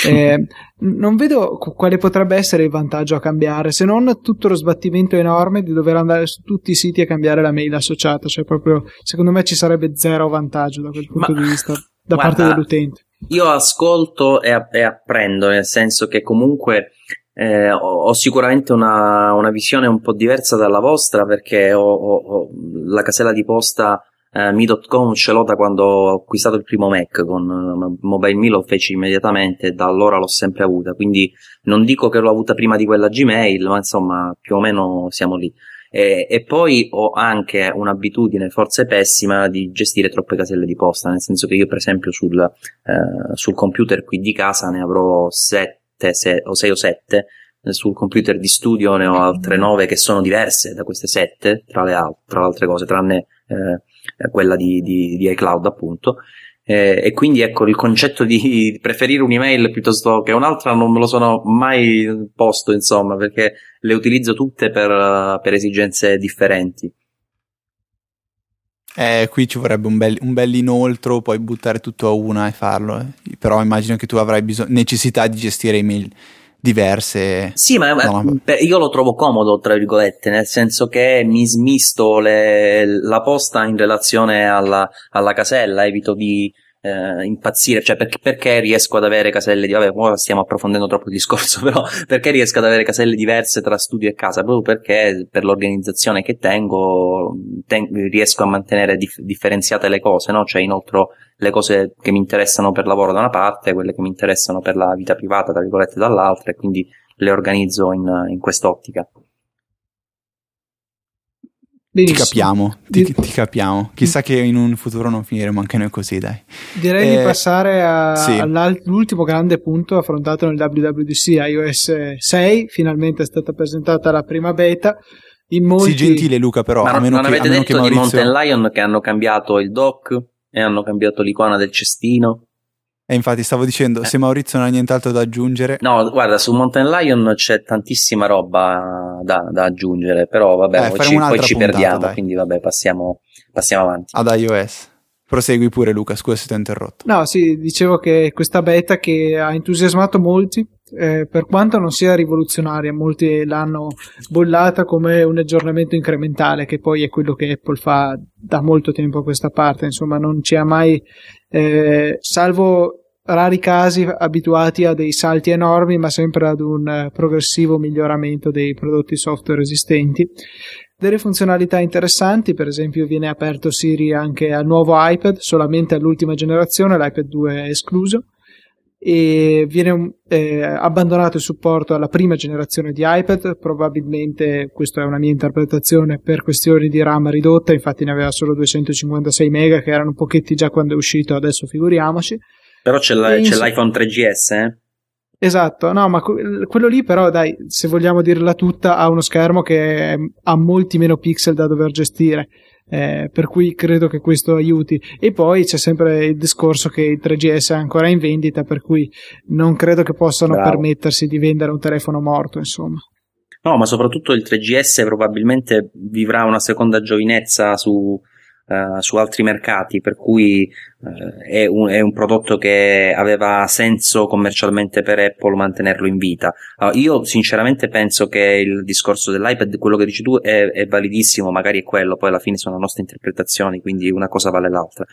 Eh, non vedo quale potrebbe essere il vantaggio a cambiare, se non tutto lo sbattimento enorme di dover andare su tutti i siti e cambiare la mail associata, cioè proprio secondo me ci sarebbe zero vantaggio da quel punto Ma, di vista da guarda, parte dell'utente. Io ascolto e, app- e apprendo, nel senso che comunque eh, ho, ho sicuramente una, una visione un po' diversa dalla vostra, perché ho, ho, ho la casella di posta eh, mi punto com ce l'ho da quando ho acquistato il primo Mac con MobileMe, lo feci immediatamente e da allora l'ho sempre avuta, quindi non dico che l'ho avuta prima di quella Gmail, ma insomma più o meno siamo lì. E, e poi ho anche un'abitudine forse pessima di gestire troppe caselle di posta, nel senso che io per esempio sul, eh, sul computer qui di casa ne avrò sette o sei o sette, sul computer di studio ne ho altre nove che sono diverse da queste sette, tra le altre, tra le altre cose, tranne eh, quella di, di, di iCloud appunto. Eh, e quindi ecco, il concetto di preferire un'email piuttosto che un'altra non me lo sono mai posto, insomma, perché le utilizzo tutte per, per esigenze differenti. Eh, qui ci vorrebbe un bel, un bel inoltro, poi buttare tutto a una e farlo, eh. Però immagino che tu avrai bisog- necessità di gestire email diverse. Sì, ma no, io lo trovo comodo, tra virgolette, nel senso che mi smisto le, la posta in relazione alla, alla casella, evito di eh, impazzire, cioè perché, perché riesco ad avere caselle di, vabbè, ora stiamo approfondendo troppo il discorso, però perché riesco ad avere caselle diverse tra studio e casa? Proprio perché per l'organizzazione che tengo, ten, riesco a mantenere dif, differenziate le cose, no? Cioè inoltre le cose che mi interessano per lavoro da una parte, quelle che mi interessano per la vita privata, tra virgolette, dall'altra, e quindi le organizzo in, in quest'ottica. Benissimo. Ti capiamo, ti, ti capiamo. Chissà che in un futuro non finiremo anche noi così, dai. Direi eh, di passare a, sì. all'ultimo grande punto affrontato nel W W D C, iOS sei. Finalmente è stata presentata la prima beta. In molti... Sì, gentile Luca, però. Ma a meno non che, avete a meno detto che Maurizio... di Mountain Lion che hanno cambiato il dock? E hanno cambiato l'icona del cestino. E infatti stavo dicendo, eh. se Maurizio non ha nient'altro da aggiungere... No, guarda, su Mountain Lion c'è tantissima roba da, da aggiungere, però vabbè, eh, poi, ci, poi ci perdiamo, dai. Quindi vabbè, passiamo, passiamo avanti. Ad iOS. Prosegui pure Luca, scusa se ti ho interrotto. No, sì, dicevo che questa beta che ha entusiasmato molti, eh, per quanto non sia rivoluzionaria, molti l'hanno bollata come un aggiornamento incrementale, che poi è quello che Apple fa da molto tempo a questa parte, insomma non ci ha mai, eh, salvo rari casi abituati a dei salti enormi, ma sempre ad un progressivo miglioramento dei prodotti software esistenti. Delle funzionalità interessanti, per esempio viene aperto Siri anche al nuovo iPad, solamente all'ultima generazione, l'iPad due è escluso, e viene un, eh, abbandonato il supporto alla prima generazione di iPad, probabilmente, questa è una mia interpretazione, per questioni di RAM ridotta, infatti ne aveva solo duecentocinquantasei mega che erano pochetti già quando è uscito, adesso figuriamoci. Però c'è, la, c'è l'iPhone tre G S, eh? Esatto, no, ma quello lì però, dai, se vogliamo dirla tutta, ha uno schermo che ha molti meno pixel da dover gestire, eh, per cui credo che questo aiuti. E poi c'è sempre il discorso che il tre G S è ancora in vendita, per cui non credo che possano Bravo. permettersi di vendere un telefono morto, insomma. No, ma soprattutto il tre G S probabilmente vivrà una seconda giovinezza su... Uh, su altri mercati, per cui uh, è, un, è un prodotto che aveva senso commercialmente per Apple mantenerlo in vita. Uh, io sinceramente penso che il discorso dell'iPad, quello che dici tu, è, è validissimo, magari è quello, poi alla fine sono nostre interpretazioni, quindi una cosa vale l'altra,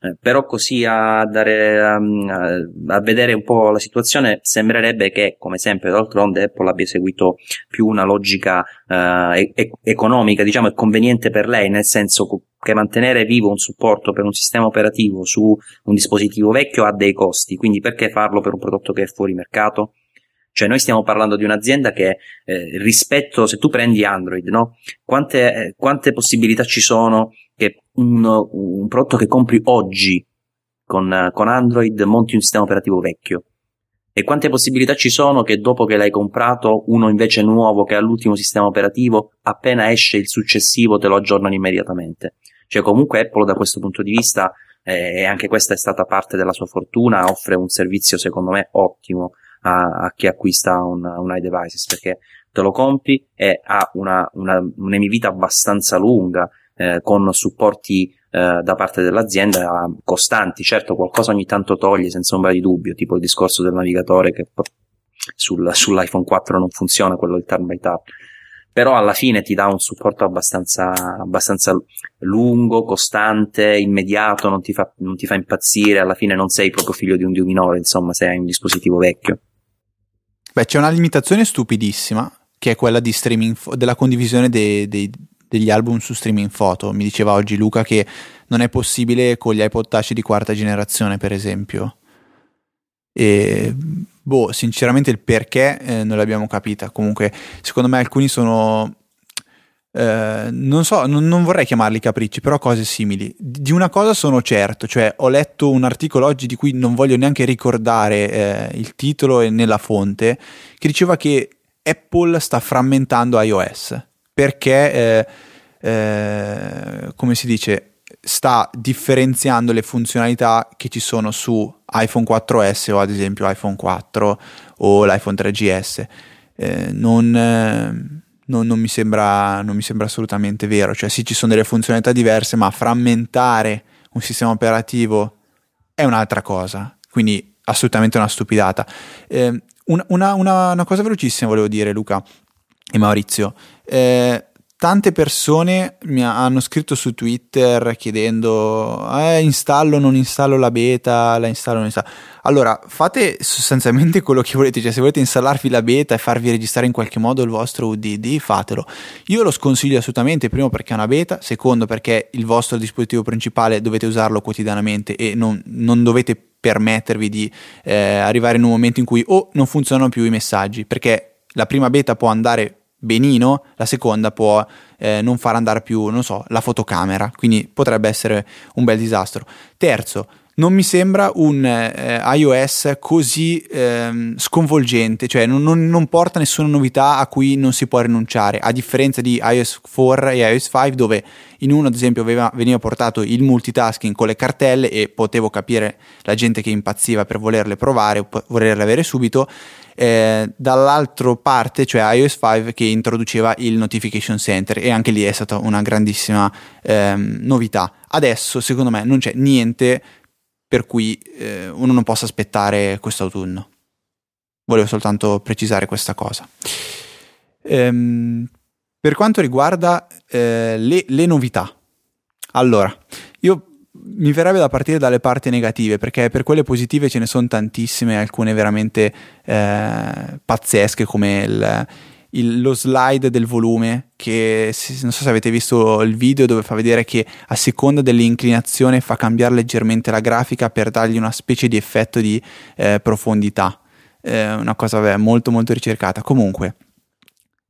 uh, però così a, dare, um, a, a vedere un po' la situazione sembrerebbe che, come sempre d'altronde, Apple abbia seguito più una logica uh, e- economica, diciamo, e conveniente per lei, nel senso che mantenere vivo un supporto per un sistema operativo su un dispositivo vecchio ha dei costi, quindi perché farlo per un prodotto che è fuori mercato? Cioè noi stiamo parlando di un'azienda che eh, rispetto, se tu prendi Android, no? Quante, eh, quante possibilità ci sono che un, un prodotto che compri oggi con, con Android monti un sistema operativo vecchio? E quante possibilità ci sono che dopo che l'hai comprato uno invece nuovo che ha l'ultimo sistema operativo, appena esce il successivo te lo aggiornano immediatamente? Cioè comunque Apple da questo punto di vista, eh, e anche questa è stata parte della sua fortuna, offre un servizio secondo me ottimo a, a chi acquista un, un iDevices, perché te lo compri e ha una, una, un'emivita abbastanza lunga, eh, con supporti da parte dell'azienda costanti. Certo, qualcosa ogni tanto toglie, senza ombra di dubbio, tipo il discorso del navigatore che sul, sull'iPhone quattro non funziona, quello del turn by turn, però alla fine ti dà un supporto abbastanza, abbastanza lungo, costante, immediato, non ti fa, non ti fa impazzire, alla fine non sei proprio figlio di un dio minore, insomma, sei un dispositivo vecchio. Beh, c'è una limitazione stupidissima, che è quella di streaming fo- della condivisione dei, dei, degli album su streaming foto. Mi diceva oggi Luca che non è possibile con gli iPod Touch di quarta generazione, per esempio. E boh, sinceramente il perché eh, non l'abbiamo capita. Comunque, secondo me alcuni sono... Eh, non so, non, non vorrei chiamarli capricci, però cose simili. Di una cosa sono certo, cioè ho letto un articolo oggi di cui non voglio neanche ricordare eh, il titolo e nella fonte, che diceva che Apple sta frammentando iOS perché eh, eh, come si dice, sta differenziando le funzionalità che ci sono su iPhone quattro S o ad esempio iPhone quattro o l'iPhone tre G S. eh, non eh, Non, non, mi sembra, non mi sembra assolutamente vero. Cioè sì, ci sono delle funzionalità diverse, ma frammentare un sistema operativo è un'altra cosa, quindi assolutamente una stupidata. Eh, una, una, una cosa velocissima volevo dire, Luca e Maurizio. Eh, tante persone mi hanno scritto su Twitter chiedendo eh, installo, non installo la beta, la installo, non installo. Allora, fate sostanzialmente quello che volete, cioè se volete installarvi la beta e farvi registrare in qualche modo il vostro U D D, fatelo. Io lo sconsiglio assolutamente, primo perché è una beta, secondo perché il vostro dispositivo principale dovete usarlo quotidianamente e non, non dovete permettervi di eh, arrivare in un momento in cui o non funzionano più i messaggi, perché la prima beta può andare benino, la seconda può eh, non far andare più, non so, la fotocamera, quindi potrebbe essere un bel disastro. Terzo, non mi sembra un eh, iOS così eh, sconvolgente, cioè non, non, non porta nessuna novità a cui non si può rinunciare, a differenza di iOS quattro e iOS cinque, dove in uno ad esempio aveva, veniva portato il multitasking con le cartelle e potevo capire la gente che impazziva per volerle provare o volerle avere subito. Eh, dall'altra parte, cioè iOS cinque, che introduceva il Notification Center, e anche lì è stata una grandissima ehm, novità. Adesso secondo me non c'è niente per cui eh, uno non possa aspettare quest'autunno. Volevo soltanto precisare questa cosa. Ehm, per quanto riguarda eh, le, le novità, allora io mi verrebbe da partire dalle parti negative, perché per quelle positive ce ne sono tantissime, alcune veramente eh, pazzesche, come il, il, lo slide del volume, che non so se avete visto il video dove fa vedere che a seconda dell'inclinazione fa cambiare leggermente la grafica per dargli una specie di effetto di eh, profondità. Eh, una cosa vabbè, molto molto ricercata. Comunque,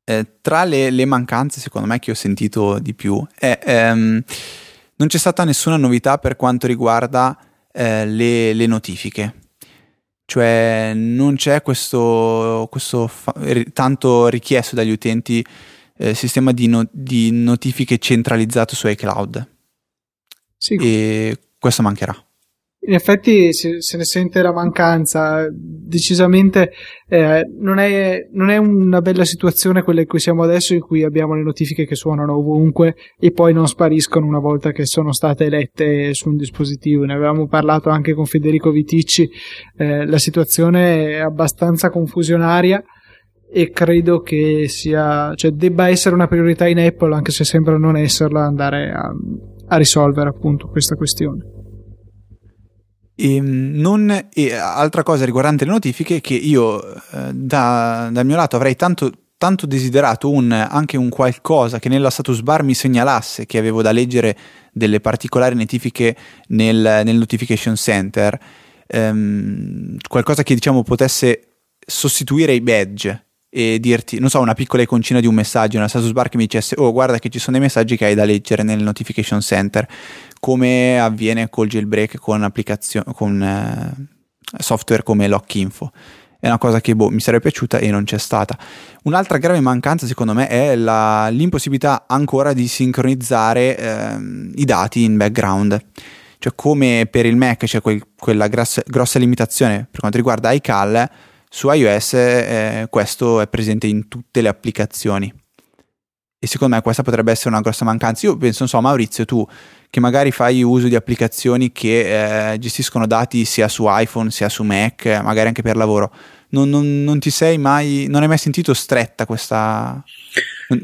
eh, tra le, le mancanze secondo me che ho sentito di più è... Ehm, non c'è stata nessuna novità per quanto riguarda eh, le, le notifiche, cioè non c'è questo, questo fa- tanto richiesto dagli utenti eh, sistema di, no- di notifiche centralizzato su iCloud, sì. E questo mancherà. In effetti se, se ne sente la mancanza decisamente. eh, non è, non è una bella situazione quella in cui siamo adesso, in cui abbiamo le notifiche che suonano ovunque e poi non spariscono una volta che sono state lette su un dispositivo. Ne avevamo parlato anche con Federico Viticci. Eh, la situazione è abbastanza confusionaria e credo che sia, cioè, debba essere una priorità in Apple, anche se sembra non esserla, andare a, a risolvere appunto questa questione. E non, e altra cosa riguardante le notifiche, che io eh, da, dal mio lato avrei tanto, tanto desiderato un, anche un qualcosa che nella status bar mi segnalasse che avevo da leggere delle particolari notifiche nel, nel Notification Center, ehm, qualcosa che diciamo potesse sostituire i badge e dirti, non so, una piccola iconcina di un messaggio nella status bar che mi dicesse oh guarda che ci sono dei messaggi che hai da leggere nel Notification Center, come avviene col jailbreak con applicazioni, con eh, software come Lockinfo. È una cosa che boh, mi sarebbe piaciuta e non c'è stata. Un'altra grave mancanza secondo me è la, l'impossibilità ancora di sincronizzare eh, i dati in background, cioè come per il Mac c'è cioè quel, quella grossa, grossa limitazione per quanto riguarda iCal. Su iOS eh, questo è presente in tutte le applicazioni e secondo me questa potrebbe essere una grossa mancanza. Io penso, non so Maurizio, tu che magari fai uso di applicazioni che eh, gestiscono dati sia su iPhone sia su Mac, magari anche per lavoro, non, non, non ti sei mai non hai mai sentito stretta questa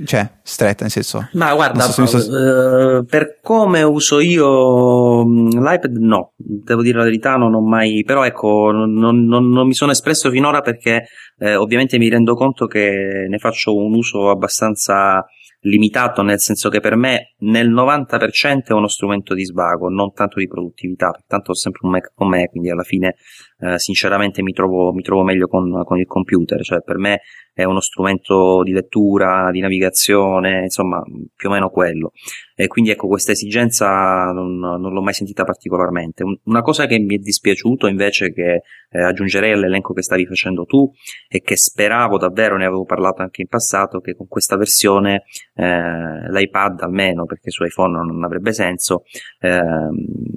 Cioè, stretta, nel senso. Ma guarda, so so, so... Uh, per come uso io l'iPad, no, devo dire la verità, non ho mai. Però ecco, non, non, non mi sono espresso finora perché eh, ovviamente mi rendo conto che ne faccio un uso abbastanza limitato, nel senso che per me nel novanta per cento è uno strumento di svago, non tanto di produttività, tanto ho sempre un Mac con me, quindi alla fine eh, sinceramente mi trovo, mi trovo meglio con, con il computer, cioè per me è uno strumento di lettura, di navigazione, insomma più o meno quello, e quindi ecco questa esigenza non, non l'ho mai sentita particolarmente. Una cosa che mi è dispiaciuto invece, che eh, aggiungerei all'elenco che stavi facendo tu e che speravo davvero, ne avevo parlato anche in passato, che con questa versione Eh, l'iPad, almeno perché su iPhone non avrebbe senso, eh,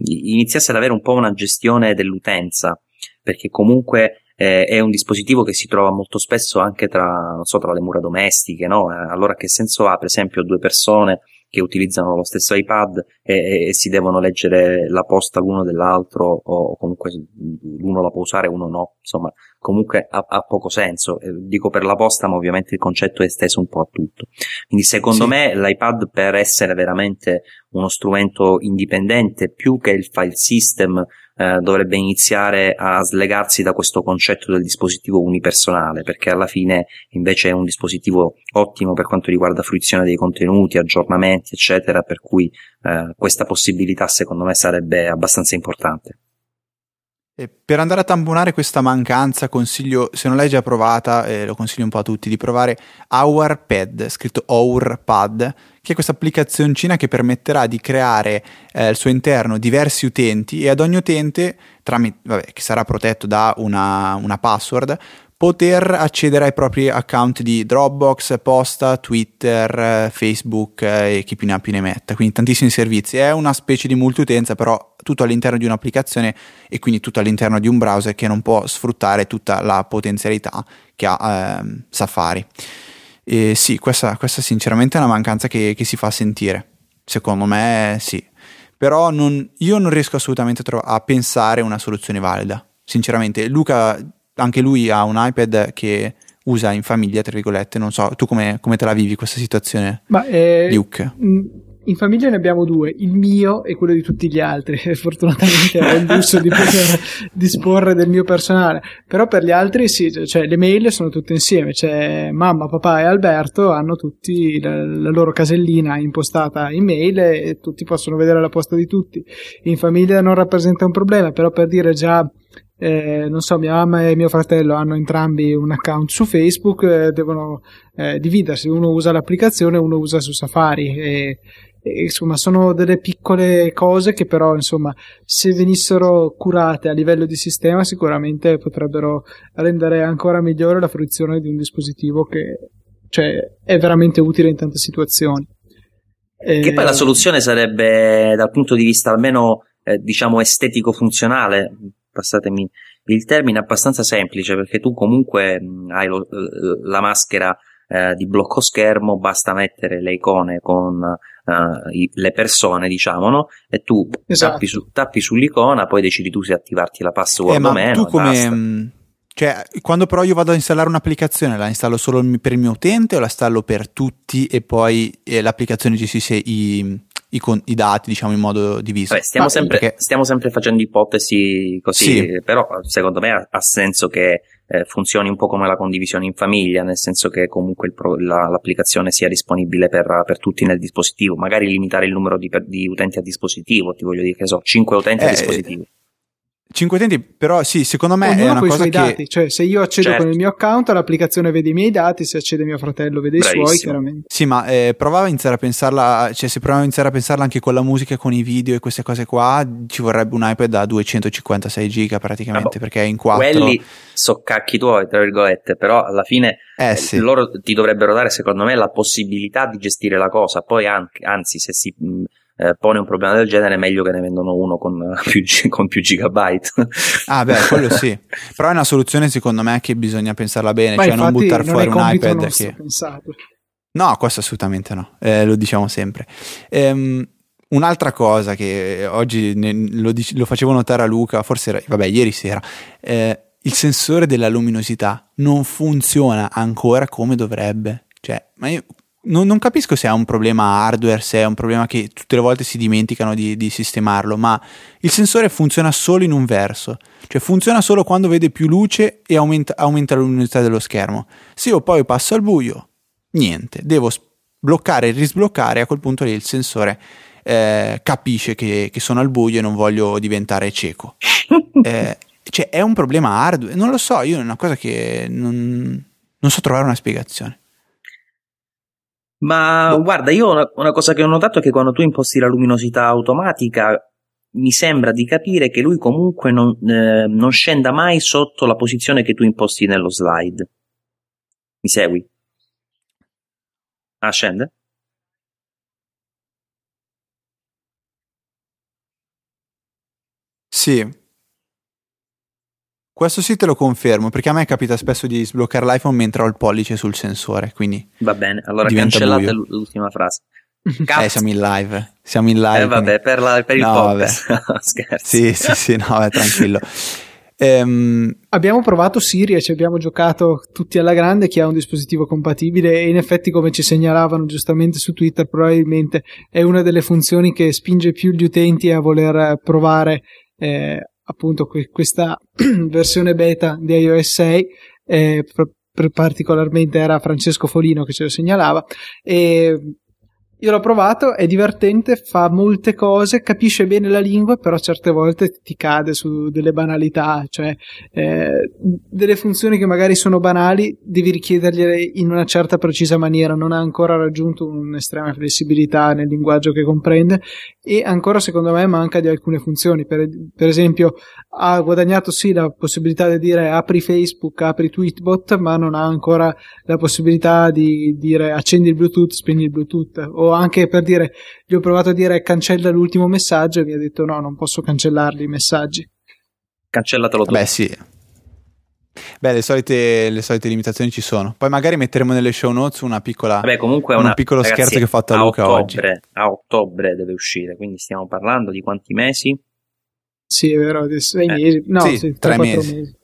iniziasse ad avere un po' una gestione dell'utenza, perché comunque eh, è un dispositivo che si trova molto spesso anche tra, non so, tra le mura domestiche, no? Allora che senso ha per esempio due persone che utilizzano lo stesso iPad e, e si devono leggere la posta l'uno dell'altro, o comunque l'uno la può usare, uno no, insomma comunque ha, ha poco senso, dico per la posta, ma ovviamente il concetto è esteso un po' a tutto, quindi secondo sì. me l'iPad, per essere veramente uno strumento indipendente più che il file system, eh, dovrebbe iniziare a slegarsi da questo concetto del dispositivo unipersonale, perché alla fine invece è un dispositivo ottimo per quanto riguarda fruizione dei contenuti, aggiornamenti eccetera, per cui eh, questa possibilità secondo me sarebbe abbastanza importante. E per andare a tamponare questa mancanza consiglio, se non l'hai già provata, eh, lo consiglio un po' a tutti, di provare OurPad, scritto OurPad, che è questa applicazioncina che permetterà di creare eh, al suo interno diversi utenti, e ad ogni utente, tramite, vabbè, che sarà protetto da una, una password, poter accedere ai propri account di Dropbox, Posta, Twitter, Facebook e chi più ne ha più ne metta, quindi tantissimi servizi. È una specie di multiutenza, però tutto all'interno di un'applicazione e quindi tutto all'interno di un browser che non può sfruttare tutta la potenzialità che ha ehm, Safari. E sì, questa, questa sinceramente è una mancanza che, che si fa sentire, secondo me sì, però non, io non riesco assolutamente a, tro- a pensare una soluzione valida, sinceramente. Luca, anche lui ha un iPad che usa in famiglia, tra virgolette, non so, tu come, come te la vivi questa situazione? Ma, eh, Luke? In famiglia ne abbiamo due, il mio e quello di tutti gli altri, fortunatamente ho il lusso di poter disporre del mio personale, però per gli altri sì, cioè le mail sono tutte insieme, cioè mamma, papà e Alberto hanno tutti la, la loro casellina impostata in mail e, e tutti possono vedere la posta di tutti. In famiglia non rappresenta un problema, però per dire già... Eh, non so, mia mamma e mio fratello hanno entrambi un account su Facebook, eh, devono eh, dividersi, uno usa l'applicazione, uno usa su Safari e, e, insomma sono delle piccole cose che però insomma se venissero curate a livello di sistema sicuramente potrebbero rendere ancora migliore la fruizione di un dispositivo che, cioè, è veramente utile in tante situazioni. Eh, che poi la soluzione sarebbe dal punto di vista almeno eh, diciamo estetico funzionale, passatemi il termine, abbastanza semplice, perché tu comunque hai lo, la maschera eh, di blocco schermo, basta mettere le icone con eh, i, le persone, diciamo, no? E tu esatto. tappi, su, tappi sull'icona, poi decidi tu se attivarti la password eh, o ma meno. Tu come, mh, cioè, quando però io vado a installare un'applicazione, la installo solo per il mio utente o la installo per tutti e poi eh, l'applicazione gestisce i... I, con, i dati, diciamo, in modo diviso? Beh, stiamo, ah, sempre, perché... stiamo sempre facendo ipotesi così, sì. Però secondo me ha, ha senso che eh, funzioni un po' come la condivisione in famiglia, nel senso che comunque il pro, la, l'applicazione sia disponibile per, per tutti nel dispositivo, magari limitare il numero di, per, di utenti a dispositivo, ti voglio dire che so, cinque utenti eh, a dispositivo. Eh, cinque utenti, però sì, secondo me ognuno è una cosa che... dati, cioè se io accedo certo. con il mio account l'applicazione vede i miei dati, se accede mio fratello vede Bravissimo. I suoi, chiaramente. Sì, ma eh, prova a iniziare a pensarla, cioè se proviamo a iniziare a pensarla anche con la musica, con i video e queste cose qua, ci vorrebbe un iPad da duecentocinquantasei giga praticamente, ah, boh. Perché è in quattro. Quelli so cacchi tuoi, tra virgolette, però alla fine eh, sì. loro ti dovrebbero dare secondo me la possibilità di gestire la cosa, poi anche, anzi se si... Mh, Eh, pone un problema del genere è meglio che ne vendono uno con più, con più gigabyte. Ah beh, quello sì, però è una soluzione secondo me che bisogna pensarla bene, ma cioè non buttare fuori un iPad che... no, questo assolutamente no, eh, lo diciamo sempre. ehm, un'altra cosa che oggi ne, lo, dice, lo facevo notare a Luca, forse era, vabbè ieri sera, eh, il sensore della luminosità non funziona ancora come dovrebbe, cioè ma io non, non capisco se è un problema hardware, se è un problema che tutte le volte si dimenticano di, di sistemarlo, ma il sensore funziona solo in un verso, cioè funziona solo quando vede più luce e aumenta, aumenta la luminosità dello schermo. Se io poi passo al buio, niente, devo bloccare e risbloccare, a quel punto lì il sensore eh, capisce che, che sono al buio e non voglio diventare cieco. Eh, cioè è un problema hardware, non lo so, io è una cosa che non, non so trovare una spiegazione. Ma guarda, io una, una cosa che ho notato è che quando tu imposti la luminosità automatica mi sembra di capire che lui comunque non, eh, non scenda mai sotto la posizione che tu imposti nello slide. Mi segui? Ah, scende? Sì. Questo sì te lo confermo, perché a me capita spesso di sbloccare l'iPhone mentre ho il pollice sul sensore, quindi va bene, allora cancellate buio. L'ultima frase. Eh, siamo in live, siamo in live. Eh vabbè, quindi... per, la, per il no, podcast, scherzo. Sì, sì, sì, no, vabbè, tranquillo. ehm... Abbiamo provato Siri, ci abbiamo giocato tutti alla grande, chi ha un dispositivo compatibile, e in effetti, come ci segnalavano giustamente su Twitter, probabilmente è una delle funzioni che spinge più gli utenti a voler provare eh, appunto que- questa versione beta di iOS sei, eh, pr- pr- particolarmente era Francesco Folino che ce lo segnalava, e io l'ho provato, è divertente, fa molte cose, capisce bene la lingua, però certe volte ti cade su delle banalità, cioè eh, delle funzioni che magari sono banali devi richiedergliele in una certa precisa maniera, non ha ancora raggiunto un'estrema flessibilità nel linguaggio che comprende, e ancora secondo me manca di alcune funzioni, per, per esempio ha guadagnato sì la possibilità di dire apri Facebook, apri Tweetbot, ma non ha ancora la possibilità di dire accendi il Bluetooth, spegni il Bluetooth, o anche per dire, gli ho provato a dire cancella l'ultimo messaggio e mi ha detto no, non posso cancellarli i messaggi. Cancellatelo tu. Beh sì, beh le solite, le solite limitazioni ci sono, poi magari metteremo nelle show notes una piccola, vabbè, comunque è una, un piccolo ragazzi, scherzo che ho fatto a, a Luca ottobre, oggi. A ottobre deve uscire, quindi stiamo parlando di quanti mesi? Sì è vero, di sei eh. mesi, no sì, sì, tre, tre mesi. mesi.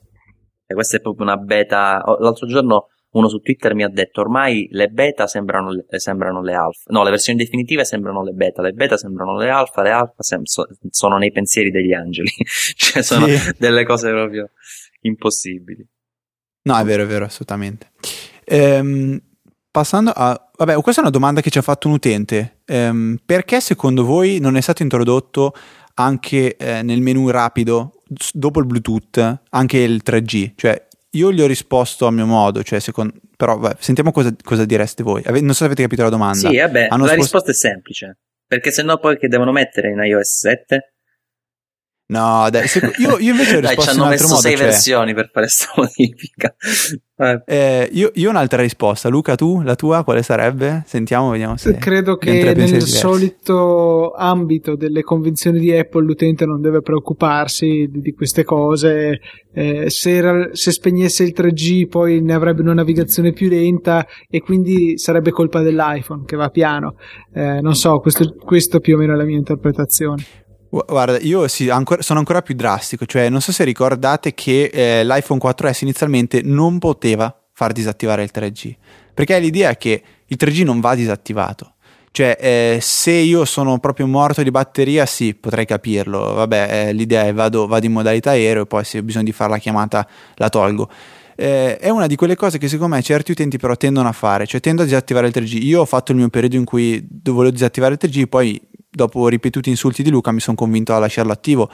E questa è proprio una beta, l'altro giorno uno su Twitter mi ha detto ormai le beta sembrano le, sembrano le alfa, no le versioni definitive sembrano le beta, le beta sembrano le alfa, le alfa sem- so- sono nei pensieri degli angeli, cioè sono sì. delle cose proprio impossibili. No è vero, è vero, assolutamente. Ehm, passando a, vabbè questa è una domanda che ci ha fatto un utente, ehm, perché secondo voi non è stato introdotto anche eh, nel menu rapido dopo il Bluetooth anche il tre G, cioè io gli ho risposto a mio modo, cioè secondo, però vabbè, sentiamo cosa, cosa direste voi. Ave, non so se avete capito la domanda. Sì, vabbè, Hanno la spost- risposta è semplice, perché sennò poi che devono mettere in iOS sette? No, dai, se, io, io invece ho risposto dai, ci hanno in messo modo, sei cioè, versioni per fare sta modifica. eh, io, io ho un'altra risposta. Luca, tu, la tua, quale sarebbe? Sentiamo, vediamo se... Credo che nel solito ambito delle convenzioni di Apple l'utente non deve preoccuparsi di, di queste cose. Eh, se, se spegnesse il tre G poi ne avrebbe una navigazione più lenta e quindi sarebbe colpa dell'iPhone che va piano. Eh, non so, questo, questo più o meno è la mia interpretazione. Guarda, io sì, ancora, sono ancora più drastico, cioè non so se ricordate che eh, l'iPhone quattro S inizialmente non poteva far disattivare il tre G, perché l'idea è che il tre G non va disattivato, cioè eh, se io sono proprio morto di batteria sì, potrei capirlo, vabbè eh, l'idea è vado, vado in modalità aereo e poi se ho bisogno di fare la chiamata la tolgo. Eh, è una di quelle cose che secondo me certi utenti però tendono a fare, cioè tendo a disattivare il tre G. Io ho fatto il mio periodo in cui volevo disattivare il tre G, poi dopo ripetuti insulti di Luca mi sono convinto a lasciarlo attivo,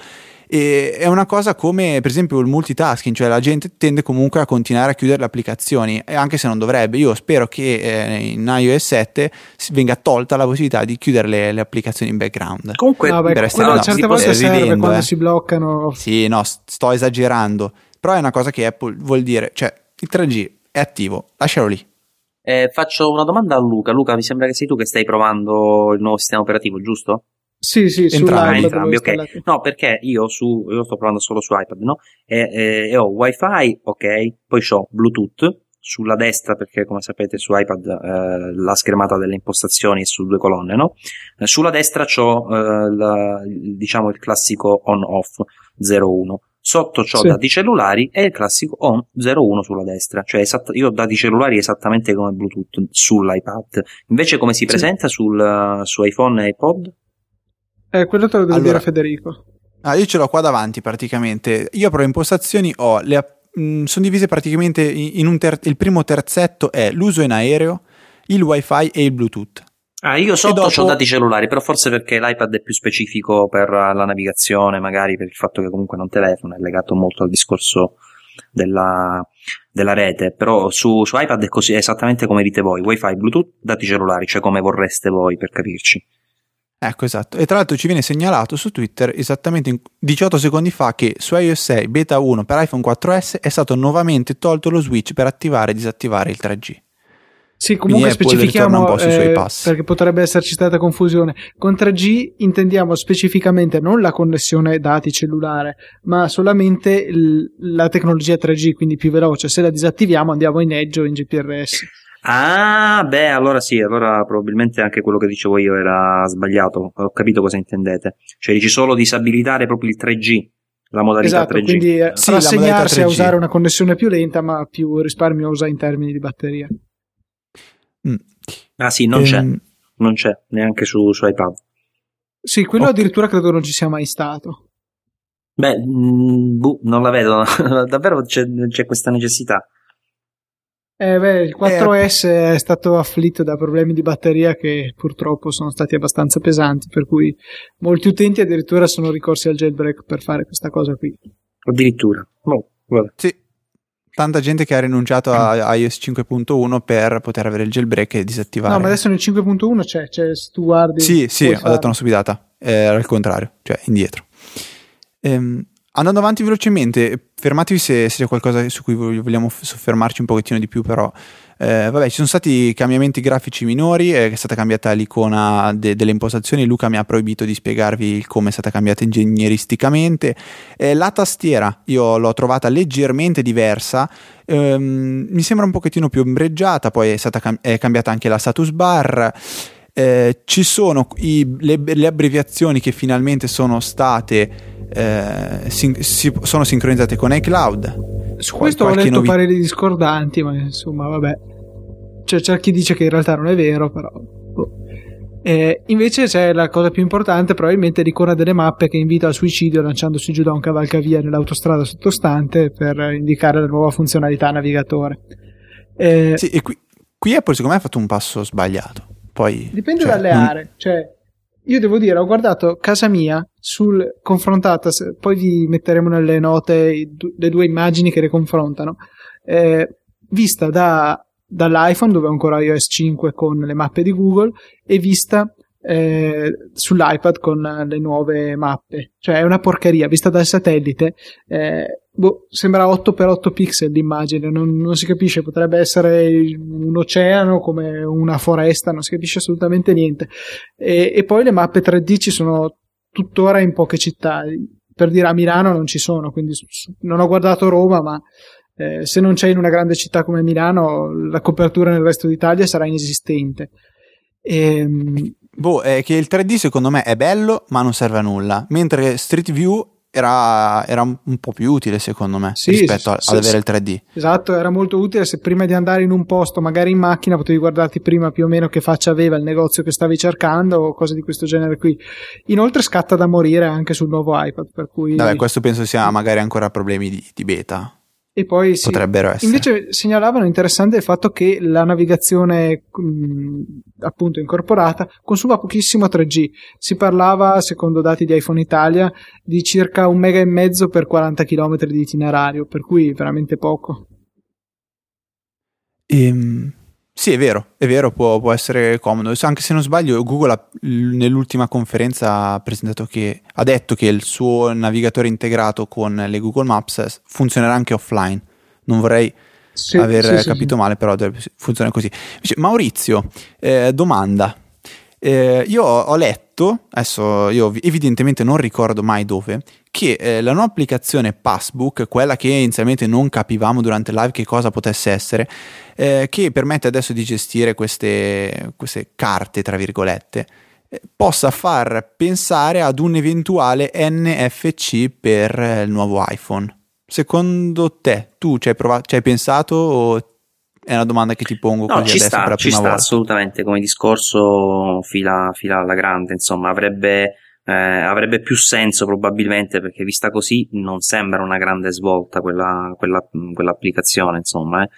e è una cosa come per esempio il multitasking, cioè la gente tende comunque a continuare a chiudere le applicazioni anche se non dovrebbe. Io spero che eh, in iOS sette venga tolta la possibilità di chiudere le, le applicazioni in background. Comunque no, beh, per essere, no, no, certe volte serve ridendo, quando eh. si bloccano. Sì, no, sto esagerando, però è una cosa che Apple vuol dire, cioè il tre G è attivo, lascialo lì. Eh, faccio una domanda a Luca. Luca, mi sembra che sei tu che stai provando il nuovo sistema operativo, giusto? Sì, sì, entrambi, entrambi ok. No, perché io su io sto provando solo su iPad, no? E, e, e ho Wi-Fi, ok, poi ho Bluetooth sulla destra, perché come sapete su iPad eh, la schermata delle impostazioni è su due colonne, no? Sulla destra c'ho eh, la, diciamo il classico on-off zero uno. Sotto ciò sì. dati cellulari è il classico on zero uno sulla destra, cioè esatt- io ho dati cellulari esattamente come Bluetooth sull'iPad. Invece come si presenta sì. sul, su iPhone e iPod? Eh, quello te lo devo allora, dire Federico. Ah, io ce l'ho qua davanti praticamente. Io apro impostazioni, ho le app- mh, sono divise praticamente in un ter- il primo terzetto è l'uso in aereo, il wifi e il Bluetooth. Ah, io sotto dopo... c'ho dati cellulari, però forse perché l'iPad è più specifico per la navigazione, magari per il fatto che comunque non telefona, è legato molto al discorso della, della rete, però su, su iPad è così, è esattamente come dite voi, wifi, Bluetooth, dati cellulari, cioè come vorreste voi, per capirci. Ecco, esatto, e tra l'altro ci viene segnalato su Twitter esattamente diciotto secondi fa che su iOS sei beta uno per iPhone quattro S è stato nuovamente tolto lo switch per attivare e disattivare il tre G. Sì, comunque specifichiamo un po' sui suoi passi, eh, perché potrebbe esserci stata confusione. Con tre G intendiamo specificamente non la connessione dati cellulare, ma solamente l- la tecnologia tre G, quindi più veloce. Se la disattiviamo andiamo in Edge o in G P R S. Ah, beh, allora sì, allora probabilmente anche quello che dicevo io era sbagliato. Ho capito cosa intendete. Cioè dici solo disabilitare proprio il tre G. La modalità esatto, tre G. Quindi eh, sì, rassegnarsi a usare una connessione più lenta, ma più risparmiosa in termini di batteria. Mm. Ah sì, non ehm... c'è, non c'è neanche su, su iPad. Sì, quello okay. addirittura credo non ci sia mai stato. Beh, mh, buh, non la vedo, davvero c'è, c'è questa necessità. Eh, beh, il quattro S eh, è stato afflitto da problemi di batteria che purtroppo sono stati abbastanza pesanti, per cui molti utenti addirittura sono ricorsi al jailbreak per fare questa cosa qui. Addirittura, no, vabbè. Sì. Tanta gente che ha rinunciato a iOS cinque punto uno per poter avere il jailbreak e disattivare. No, ma adesso nel cinque punto uno c'è, c'è se tu guardi. Sì, sì, ho fare. detto una stupidata, era il contrario, cioè indietro. Ehm, andando avanti velocemente, fermatevi se, se c'è qualcosa su cui vogliamo soffermarci un pochettino di più, però. Eh, vabbè, ci sono stati cambiamenti grafici minori, eh, è stata cambiata l'icona de- delle impostazioni, Luca mi ha proibito di spiegarvi come è stata cambiata ingegneristicamente. Eh, la tastiera io l'ho trovata leggermente diversa, ehm, mi sembra un pochettino più ombreggiata, poi è stata cam- è cambiata anche la status bar. Eh, ci sono i, le, le abbreviazioni che finalmente sono state eh, sin, si, sono sincronizzate con iCloud. Su questo ho letto novi... pareri discordanti, ma insomma vabbè, cioè, c'è chi dice che in realtà non è vero, però boh. Eh, invece c'è la cosa più importante, probabilmente l'icona delle mappe che invita al suicidio lanciandosi giù da un cavalcavia nell'autostrada sottostante per indicare la nuova funzionalità navigatore. Eh, sì, e qui, qui Apple secondo me ha fatto un passo sbagliato. Poi, dipende cioè, dalle aree, non... cioè io devo dire, ho guardato casa mia sul confrontata, poi vi metteremo nelle note le due immagini che le confrontano, eh, vista da, dall'iPhone dove ho ancora iOS cinque con le mappe di Google e vista eh, sull'iPad con le nuove mappe, cioè è una porcheria, vista dal satellite eh, boh, sembra otto per otto pixel l'immagine, non, non si capisce, potrebbe essere un oceano come una foresta, non si capisce assolutamente niente. E, e poi le mappe tre D ci sono tuttora in poche città, per dire a Milano non ci sono, quindi non ho guardato Roma, ma eh, se non c'è in una grande città come Milano la copertura nel resto d'Italia sarà inesistente. Ehm... Boh, è che il tre D secondo me è bello ma non serve a nulla, mentre Street View Era, era un po' più utile secondo me, sì, rispetto sì, ad sì, avere il tre D. Esatto, era molto utile se prima di andare in un posto magari in macchina potevi guardarti prima più o meno che faccia aveva il negozio che stavi cercando o cose di questo genere qui. Inoltre scatta da morire anche sul nuovo iPad, per cui vabbè, questo penso sia magari ancora problemi di, di beta. E poi sì, potrebbero essere. Invece segnalavano interessante il fatto che la navigazione mh, appunto incorporata consuma pochissimo tre G. Si parlava, secondo dati di iPhone Italia, di circa un mega e mezzo per quaranta chilometri di itinerario, per cui veramente poco. Ehm, sì, è vero, è vero, può, può essere comodo. Anche se non sbaglio, Google ha, nell'ultima conferenza ha presentato che ha detto che il suo navigatore integrato con le Google Maps funzionerà anche offline. Non vorrei sì, aver sì, capito sì, male, però funziona così. Invece, Maurizio, eh, domanda. Eh, io ho letto, adesso io evidentemente non ricordo mai dove, che eh, la nuova applicazione Passbook, quella che inizialmente non capivamo durante live che cosa potesse essere, eh, che permette adesso di gestire queste, queste carte tra virgolette, possa far pensare ad un eventuale N F C per il nuovo iPhone. Secondo te, tu ci hai provato, ci hai pensato, o è una domanda che ti pongo no, così adesso sta, per la prima sta, volta? Ci sta assolutamente, come discorso fila, fila alla grande, insomma, avrebbe, eh, avrebbe più senso probabilmente, perché vista così non sembra una grande svolta quella, quella, quell'applicazione, insomma, eh.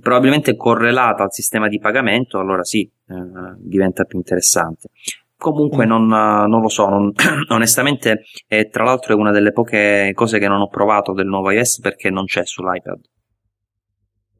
Probabilmente correlata al sistema di pagamento, allora sì, eh, diventa più interessante. Comunque non, non lo so, non, onestamente, e tra l'altro è una delle poche cose che non ho provato del nuovo iOS, perché non c'è sull'iPad.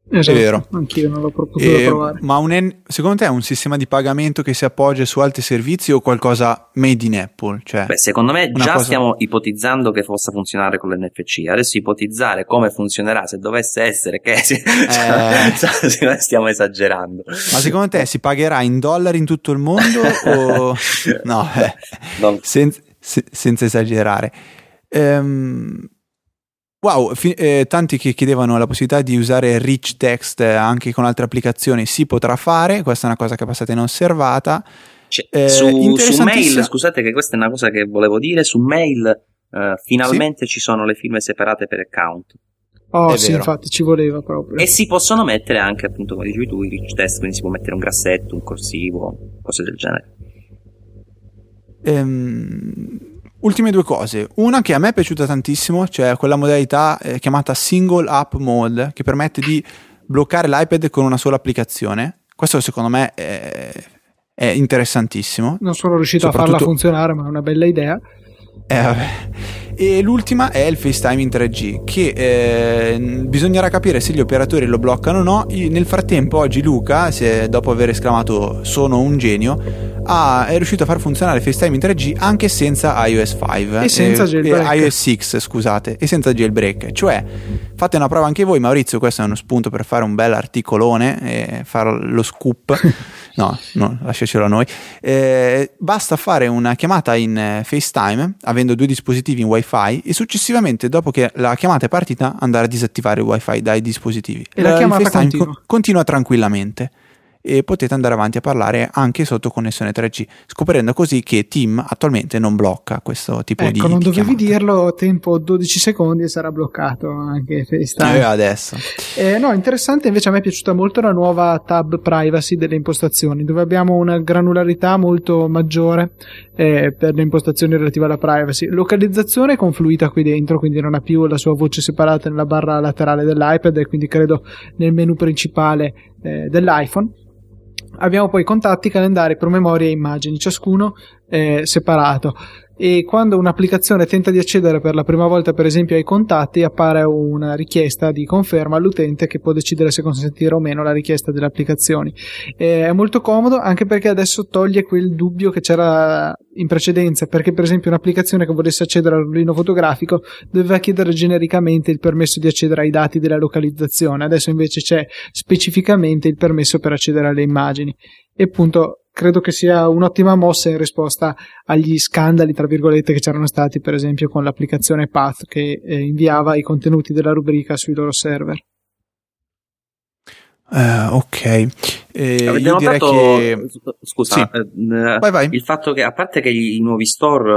Esatto, è vero, anch'io non l'ho potuto eh, provare. Ma un, secondo te è un sistema di pagamento che si appoggia su altri servizi o qualcosa made in Apple? Cioè, beh, secondo me già cosa... stiamo ipotizzando che possa funzionare con l'N F C. Adesso ipotizzare come funzionerà, se dovesse essere che si... eh... stiamo esagerando. Ma secondo te si pagherà in dollari in tutto il mondo? O no, eh. non... Sen- se- senza esagerare. Ehm... Wow, fi- eh, tanti che chiedevano la possibilità di usare rich text anche con altre applicazioni, si potrà fare, questa è una cosa che è passata inosservata. Cioè, eh, su, su mail, scusate che questa è una cosa che volevo dire, su mail eh, finalmente sì, ci sono le firme separate per account. Oh è sì, vero. Infatti ci voleva proprio. E si possono mettere anche, appunto come dicevi tu, i rich text, quindi si può mettere un grassetto, un corsivo, cose del genere. Ehm... Ultime due cose, una che a me è piaciuta tantissimo, cioè quella modalità eh, chiamata Single App Mode, che permette di bloccare l'iPad con una sola applicazione. Questo secondo me è, è interessantissimo. Non sono riuscito a farla funzionare, ma è una bella idea. Eh, vabbè. E l'ultima è il FaceTime in tre G, che eh, bisognerà capire se gli operatori lo bloccano o no. Nel frattempo oggi Luca, se, dopo aver esclamato sono un genio, ha, è riuscito a far funzionare FaceTime in tre G anche senza iOS cinque e senza eh, jailbreak, eh, iOS sei scusate, e senza jailbreak. Cioè fate una prova anche voi, Maurizio, questo è uno spunto per fare un bel articolone e fare lo scoop. No, no, lasciacelo a noi. Eh, basta fare una chiamata in FaceTime avendo due dispositivi in Wi-Fi e successivamente, dopo che la chiamata è partita, andare a disattivare il Wi-Fi dai dispositivi. E la, la chiamata continua. Co- continua tranquillamente e potete andare avanti a parlare anche sotto connessione tre G, scoprendo così che Team attualmente non blocca questo tipo ecco, di Ecco, non dovevi chiamata. Dirlo, tempo dodici secondi e sarà bloccato anche FaceTime. Eh, adesso. Eh, no, interessante, invece a me è piaciuta molto la nuova tab privacy delle impostazioni, dove abbiamo una granularità molto maggiore eh, per le impostazioni relative alla privacy. Localizzazione è confluita qui dentro, quindi non ha più la sua voce separata nella barra laterale dell'iPad e quindi credo nel menu principale eh, dell'iPhone. Abbiamo poi contatti, calendari, promemoria e immagini, ciascuno eh, separato, e quando un'applicazione tenta di accedere per la prima volta per esempio ai contatti appare una richiesta di conferma all'utente, che può decidere se consentire o meno la richiesta delle applicazioni. Eh, è molto comodo anche perché adesso toglie quel dubbio che c'era in precedenza, perché per esempio un'applicazione che volesse accedere al rullino fotografico doveva chiedere genericamente il permesso di accedere ai dati della localizzazione, adesso invece c'è specificamente il permesso per accedere alle immagini, e appunto credo che sia un'ottima mossa in risposta agli scandali, tra virgolette, che c'erano stati per esempio con l'applicazione Path, che eh, inviava i contenuti della rubrica sui loro server. Uh, ok, eh, avete io notato, direi che... scusa, sì. eh, vai, vai. Il fatto che, a parte che i nuovi store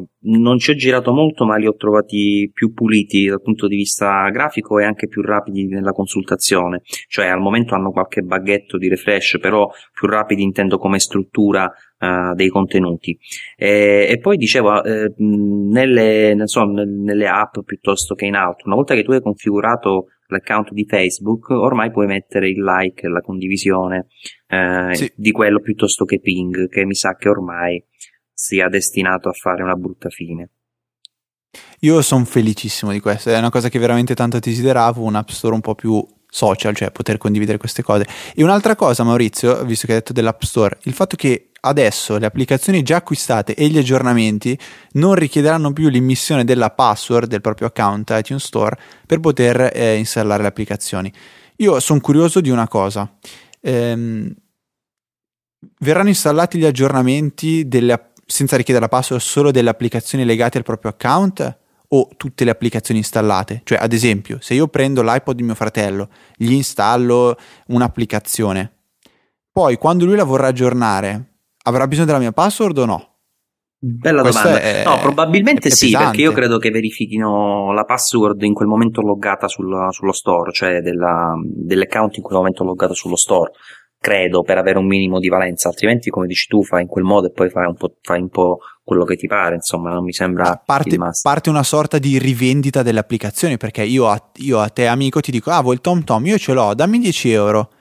eh, non ci ho girato molto, ma li ho trovati più puliti dal punto di vista grafico e anche più rapidi nella consultazione, cioè al momento hanno qualche baghetto di refresh, però più rapidi intendo come struttura eh, dei contenuti. E, e poi dicevo eh, nelle, non so, nelle app piuttosto che in altro, una volta che tu hai configurato l'account di Facebook, ormai puoi mettere il like, la condivisione eh, sì. di quello, piuttosto che ping, che mi sa che ormai sia destinato a fare una brutta fine. Io sono felicissimo di questo, è una cosa che veramente tanto desideravo, un app store un po' più social, cioè poter condividere queste cose. E un'altra cosa, Maurizio, visto che hai detto dell'app store, il fatto che adesso le applicazioni già acquistate e gli aggiornamenti non richiederanno più l'immissione della password del proprio account iTunes Store per poter eh, installare le applicazioni. Io sono curioso di una cosa, ehm, verranno installati gli aggiornamenti delle, senza richiedere la password, solo delle applicazioni legate al proprio account o tutte le applicazioni installate? Cioè, ad esempio, se io prendo l'iPod di mio fratello, gli installo un'applicazione, poi quando lui la vorrà aggiornare avrà bisogno della mia password o no? Bella Questo domanda. È, no, probabilmente sì, pesante. Perché io credo che verifichino la password in quel momento loggata sul, sullo store, cioè della, dell'account in quel momento loggata sullo store, credo, per avere un minimo di valenza, altrimenti come dici tu fai in quel modo e poi fai un po', fai un po' quello che ti pare, insomma non mi sembra parte, parte una sorta di rivendita delle applicazioni, perché io a, io a te amico ti dico ah vuoi il TomTom, io ce l'ho, dammi dieci euro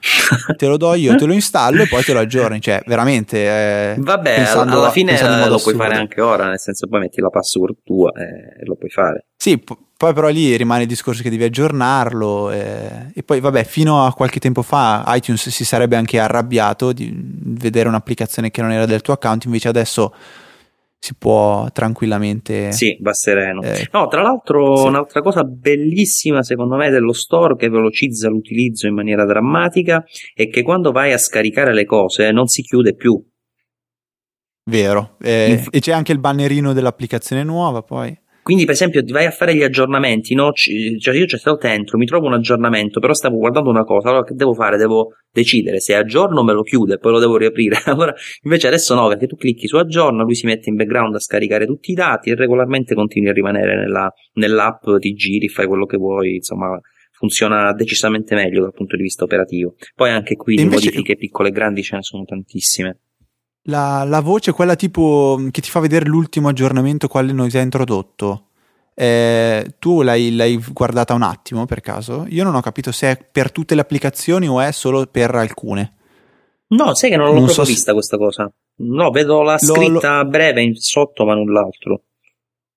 te lo do io, te lo installo e poi te lo aggiorni, cioè veramente eh, vabbè pensando, alla fine lo assurdo. Puoi fare anche ora, nel senso poi metti la password tua e lo puoi fare, sì. Poi però lì rimane il discorso che devi aggiornarlo eh, e poi vabbè, fino a qualche tempo fa iTunes si sarebbe anche arrabbiato di vedere un'applicazione che non era del tuo account, invece adesso si può tranquillamente, sì, va sereno. Eh, no, tra l'altro sì. Un'altra cosa bellissima secondo me dello store, che velocizza l'utilizzo in maniera drammatica, è che quando vai a scaricare le cose non si chiude più. Vero, eh, Inf- e c'è anche il bannerino dell'applicazione nuova poi. Quindi per esempio vai a fare gli aggiornamenti, no? C- cioè io c'è stato dentro, mi trovo un aggiornamento, però stavo guardando una cosa, allora che devo fare? Devo decidere se aggiorno o me lo chiude, poi lo devo riaprire. Allora invece adesso no, perché tu clicchi su aggiorna, lui si mette in background a scaricare tutti i dati e regolarmente continui a rimanere nella, nell'app, ti giri, fai quello che vuoi, insomma funziona decisamente meglio dal punto di vista operativo. Poi anche qui invece... di modifiche piccole e grandi ce ne sono tantissime. La, la voce, quella tipo che ti fa vedere l'ultimo aggiornamento, quale noi si è introdotto, eh, tu l'hai, l'hai guardata un attimo per caso? Io non ho capito se è per tutte le applicazioni o è solo per alcune. No, sai che non l'ho non proprio so vista se... questa cosa. No, vedo la scritta lo, lo... breve in sotto ma null'altro.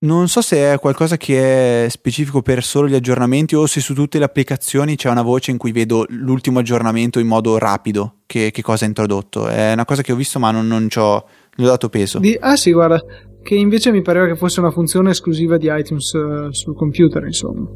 Non so se è qualcosa che è specifico per solo gli aggiornamenti o se su tutte le applicazioni c'è una voce in cui vedo l'ultimo aggiornamento in modo rapido, che, che cosa è introdotto. È una cosa che ho visto ma non, non ci ho dato peso. Di, ah sì, guarda, che invece mi pareva che fosse una funzione esclusiva di iTunes uh, sul computer, insomma.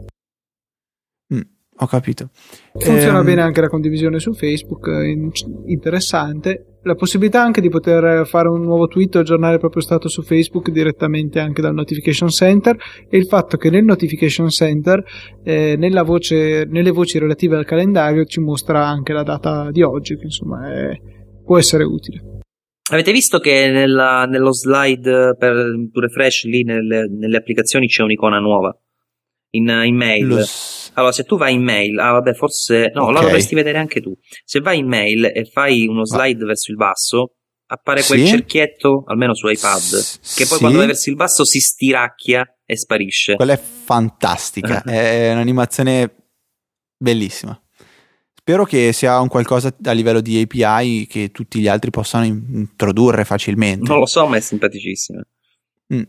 Mm, ho capito. Funziona ehm... bene anche la condivisione su Facebook, eh, interessante. La possibilità anche di poter fare un nuovo tweet o aggiornare il proprio status su Facebook direttamente anche dal Notification Center, e il fatto che nel Notification Center eh, nella voce, nelle voci relative al calendario ci mostra anche la data di oggi, che insomma è, può essere utile. Avete visto che nella, nello slide per il refresh lì nelle, nelle applicazioni c'è un'icona nuova in, in mail? Lo... Allora, se tu vai in mail, ah vabbè, forse no, okay. La dovresti vedere anche tu. Se vai in mail e fai uno slide Va. verso il basso, appare sì? quel cerchietto, almeno su iPad, S- che poi sì? quando vai verso il basso si stiracchia e sparisce. Quella è fantastica, è un'animazione bellissima. Spero che sia un qualcosa a livello di A P I che tutti gli altri possano introdurre facilmente. Non lo so, ma è simpaticissima. Mm.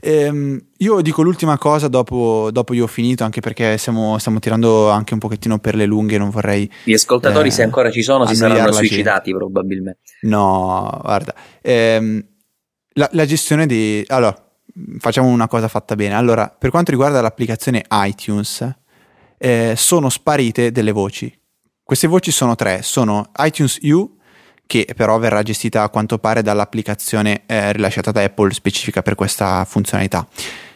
Ehm, io dico l'ultima cosa dopo, dopo io ho finito, anche perché stiamo, stiamo tirando anche un pochettino per le lunghe, non vorrei gli ascoltatori eh, se ancora ci sono si saranno suicidati gente. Probabilmente no, guarda ehm, la, la gestione di allora facciamo una cosa fatta bene. Allora, per quanto riguarda l'applicazione iTunes eh, sono sparite delle voci. Queste voci sono tre, sono iTunes U, che però verrà gestita a quanto pare dall'applicazione eh, rilasciata da Apple specifica per questa funzionalità.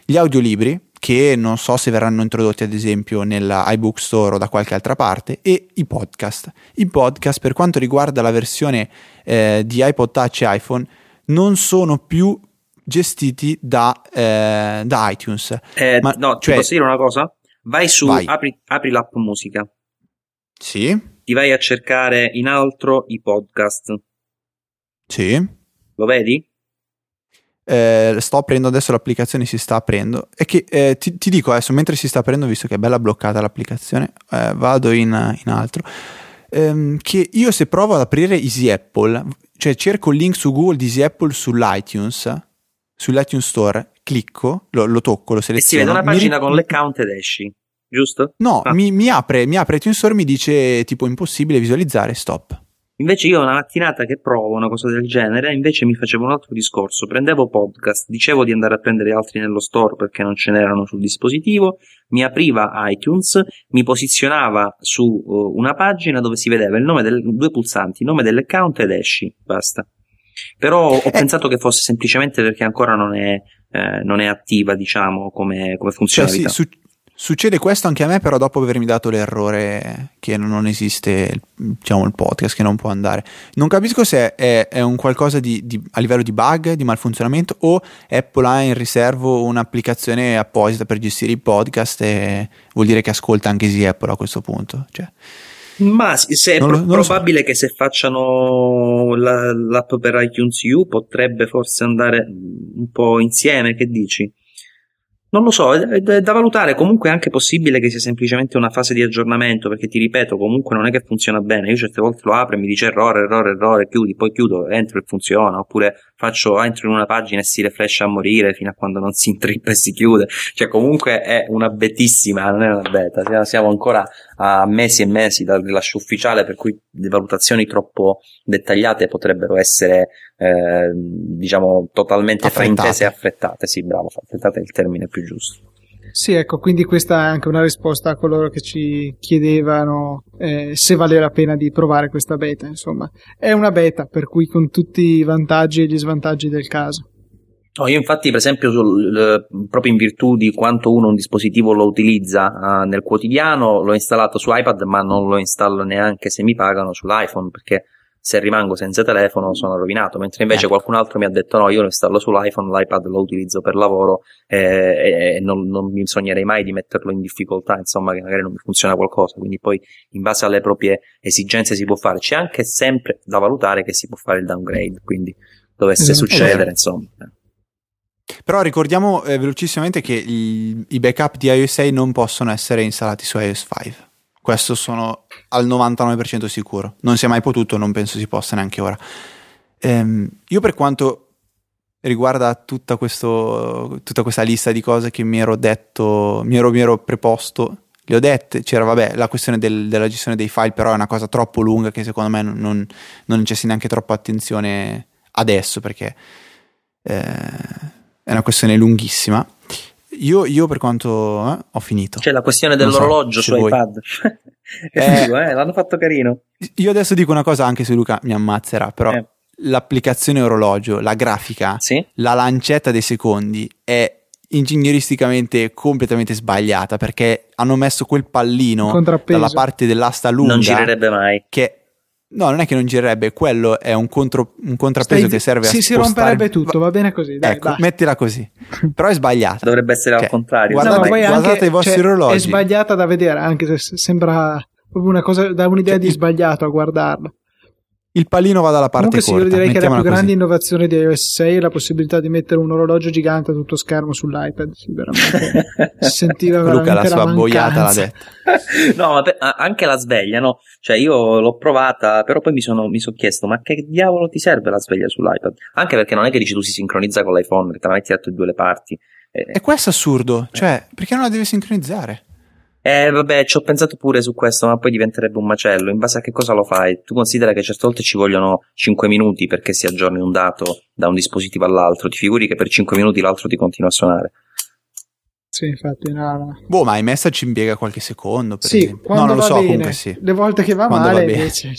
Gli audiolibri, che non so se verranno introdotti ad esempio nella iBook Store o da qualche altra parte, e i podcast. I podcast, per quanto riguarda la versione eh, di iPod Touch e iPhone, non sono più gestiti da, eh, da iTunes. Eh, Ma, no, cioè, ti posso dire una cosa? Vai su, vai. Apri, apri l'app musica. Sì. Ti vai a cercare in altro i podcast. Sì. Lo vedi? Eh, sto aprendo adesso l'applicazione, si sta aprendo. E che eh, ti, ti dico adesso, mentre si sta aprendo, visto che è bella bloccata l'applicazione, eh, vado in, in altro. Ehm, che io se provo ad aprire Easy Apple, cioè cerco il link su Google di Easy Apple sull'iTunes, sull'iTunes Store, clicco, lo, lo tocco, lo seleziono. E si vede una pagina mi... con l'account ed esci. Giusto? No, ah. mi, mi apre mi apre iTunes Store, mi dice tipo impossibile visualizzare, stop. Invece io una mattinata che provo una cosa del genere, invece mi facevo un altro discorso, prendevo podcast, dicevo di andare a prendere altri nello store perché non ce n'erano sul dispositivo, mi apriva iTunes, mi posizionava su uh, una pagina dove si vedeva il nome del, due pulsanti, nome dell'account ed esci, basta. Però ho eh. pensato che fosse semplicemente perché ancora non è, eh, non è attiva, diciamo, come, come funzionalità. Cioè, sì, su- Succede questo anche a me, però dopo avermi dato l'errore che non esiste, diciamo, il podcast che non può andare. Non capisco se è, è un qualcosa di, di, a livello di bug, di malfunzionamento, o Apple ha in riservo un'applicazione apposita per gestire i podcast e vuol dire che ascolta anche Easy Apple a questo punto, cioè... Ma se è pro- lo, probabile so. Che se facciano la, l'app per iTunes U potrebbe forse andare un po' insieme, che dici? Non lo so, è, è da valutare. Comunque è anche possibile che sia semplicemente una fase di aggiornamento, perché ti ripeto, comunque non è che funziona bene. Io certe volte lo apro e mi dice errore, errore, errore, chiudi, poi chiudo, entro e funziona, oppure faccio entro in una pagina e si refrescia a morire fino a quando non si intrippa e si chiude. Cioè comunque è una betissima, non è una beta, siamo ancora a mesi e mesi dal rilascio ufficiale, per cui le valutazioni troppo dettagliate potrebbero essere eh, diciamo totalmente affrettate. Fraintese e affrettate, sì bravo, affrettate è il termine più giusto. Sì, ecco, quindi questa è anche una risposta a coloro che ci chiedevano eh, se vale la pena di provare questa beta. Insomma, è una beta, per cui con tutti i vantaggi e gli svantaggi del caso. No, io infatti per esempio sul, eh, proprio in virtù di quanto uno un dispositivo lo utilizza eh, nel quotidiano, l'ho installato su iPad, ma non lo installo neanche se mi pagano sull'iPhone, perché se rimango senza telefono sono rovinato, mentre invece ecco. Qualcun altro mi ha detto no, io lo installo sull'iPhone, l'iPad lo utilizzo per lavoro e, e non, non mi sognerei mai di metterlo in difficoltà, insomma, che magari non mi funziona qualcosa, quindi poi in base alle proprie esigenze si può fare. C'è anche sempre da valutare che si può fare il downgrade, quindi dovesse mm-hmm. succedere, insomma. Però ricordiamo eh, velocissimamente che il, i backup di iOS sei non possono essere installati su iOS cinque. Questo sono al novantanove per cento sicuro. Non si è mai potuto, non penso si possa neanche ora. Ehm, io per quanto riguarda tutta, questo, tutta questa lista di cose che mi ero detto, mi ero, mi ero preposto, le ho dette. C'era vabbè la questione del, della gestione dei file, però è una cosa troppo lunga che secondo me non, non, non necessita neanche troppa attenzione adesso, perché eh, è una questione lunghissima. Io, io per quanto eh, ho finito. C'è la questione dell'orologio so, su iPad. eh, dico, eh, l'hanno fatto carino. Io adesso dico una cosa, anche se Luca mi ammazzerà, però eh. l'applicazione orologio, la grafica, sì? La lancetta dei secondi è ingegneristicamente completamente sbagliata, perché hanno messo quel pallino dalla parte dell'asta lunga. Non girerebbe mai. Che no, non è che non girerebbe, quello è un, contro, un contrappeso Stai, che serve sì, a spostare. Si romperebbe tutto, va bene così, dai, ecco, dai. Mettila così. Però è sbagliata. Dovrebbe essere cioè, al contrario. Guardate, no, guardate anche, i vostri cioè, orologi. È sbagliata da vedere, anche se sembra una cosa da un'idea cioè, di sbagliato a guardarla. Il pallino va dalla parte corta. Comunque sì, io direi Mettiamola che la più grande così. Innovazione di iOS sei è la possibilità di mettere un orologio gigante a tutto schermo sull'iPad. Sì, veramente. Si sentiva veramente Luca la sua boiata l'ha detta. No, ma per, anche la sveglia, no? Cioè io l'ho provata, però poi mi sono, mi sono chiesto ma che diavolo ti serve la sveglia sull'iPad? Anche perché non è che dici tu si sincronizza con l'iPhone, perché te la metti da tutte e due le parti. E, e questo è assurdo, eh. Cioè perché non la devi sincronizzare? Eh vabbè, ci ho pensato pure su questo, ma poi diventerebbe un macello. In base a che cosa lo fai? Tu considera che certe volte ci vogliono cinque minuti perché si aggiorni un dato da un dispositivo all'altro. Ti figuri che per cinque minuti l'altro ti continua a suonare? Sì, infatti no, no. Boh, ma i messaggi impiega qualche secondo, per sì, esempio. No, non lo so, bene. Comunque sì. Le volte che va quando male va invece...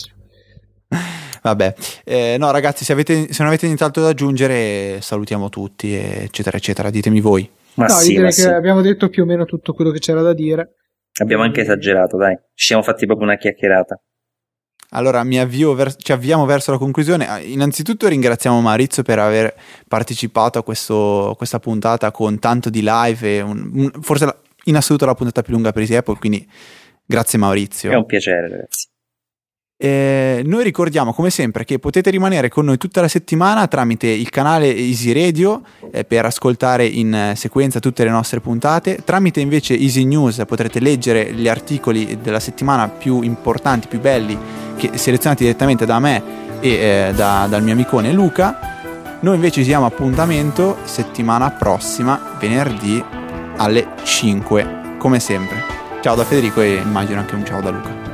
Vabbè, eh, no ragazzi, se, avete, se non avete nient'altro da aggiungere salutiamo tutti, eccetera, eccetera. Ditemi voi. Ma no, sì, io direi ma che sì. Abbiamo detto più o meno tutto quello che c'era da dire. Abbiamo anche esagerato, dai, ci siamo fatti proprio una chiacchierata. Allora mi avvio ver- ci avviamo verso la conclusione. Innanzitutto ringraziamo Maurizio per aver partecipato a questo, questa puntata con tanto di live e un, un, forse la, in assoluto la puntata più lunga per Easy Apple, quindi grazie Maurizio. È un piacere ragazzi. Eh, noi ricordiamo come sempre che potete rimanere con noi tutta la settimana tramite il canale Easy Radio eh, per ascoltare in sequenza tutte le nostre puntate. Tramite invece Easy News potrete leggere gli articoli della settimana più importanti, più belli, che, selezionati direttamente da me e eh, da, dal mio amicone Luca. Noi invece ci diamo appuntamento settimana prossima, venerdì alle cinque come sempre. Ciao da Federico e immagino anche un ciao da Luca.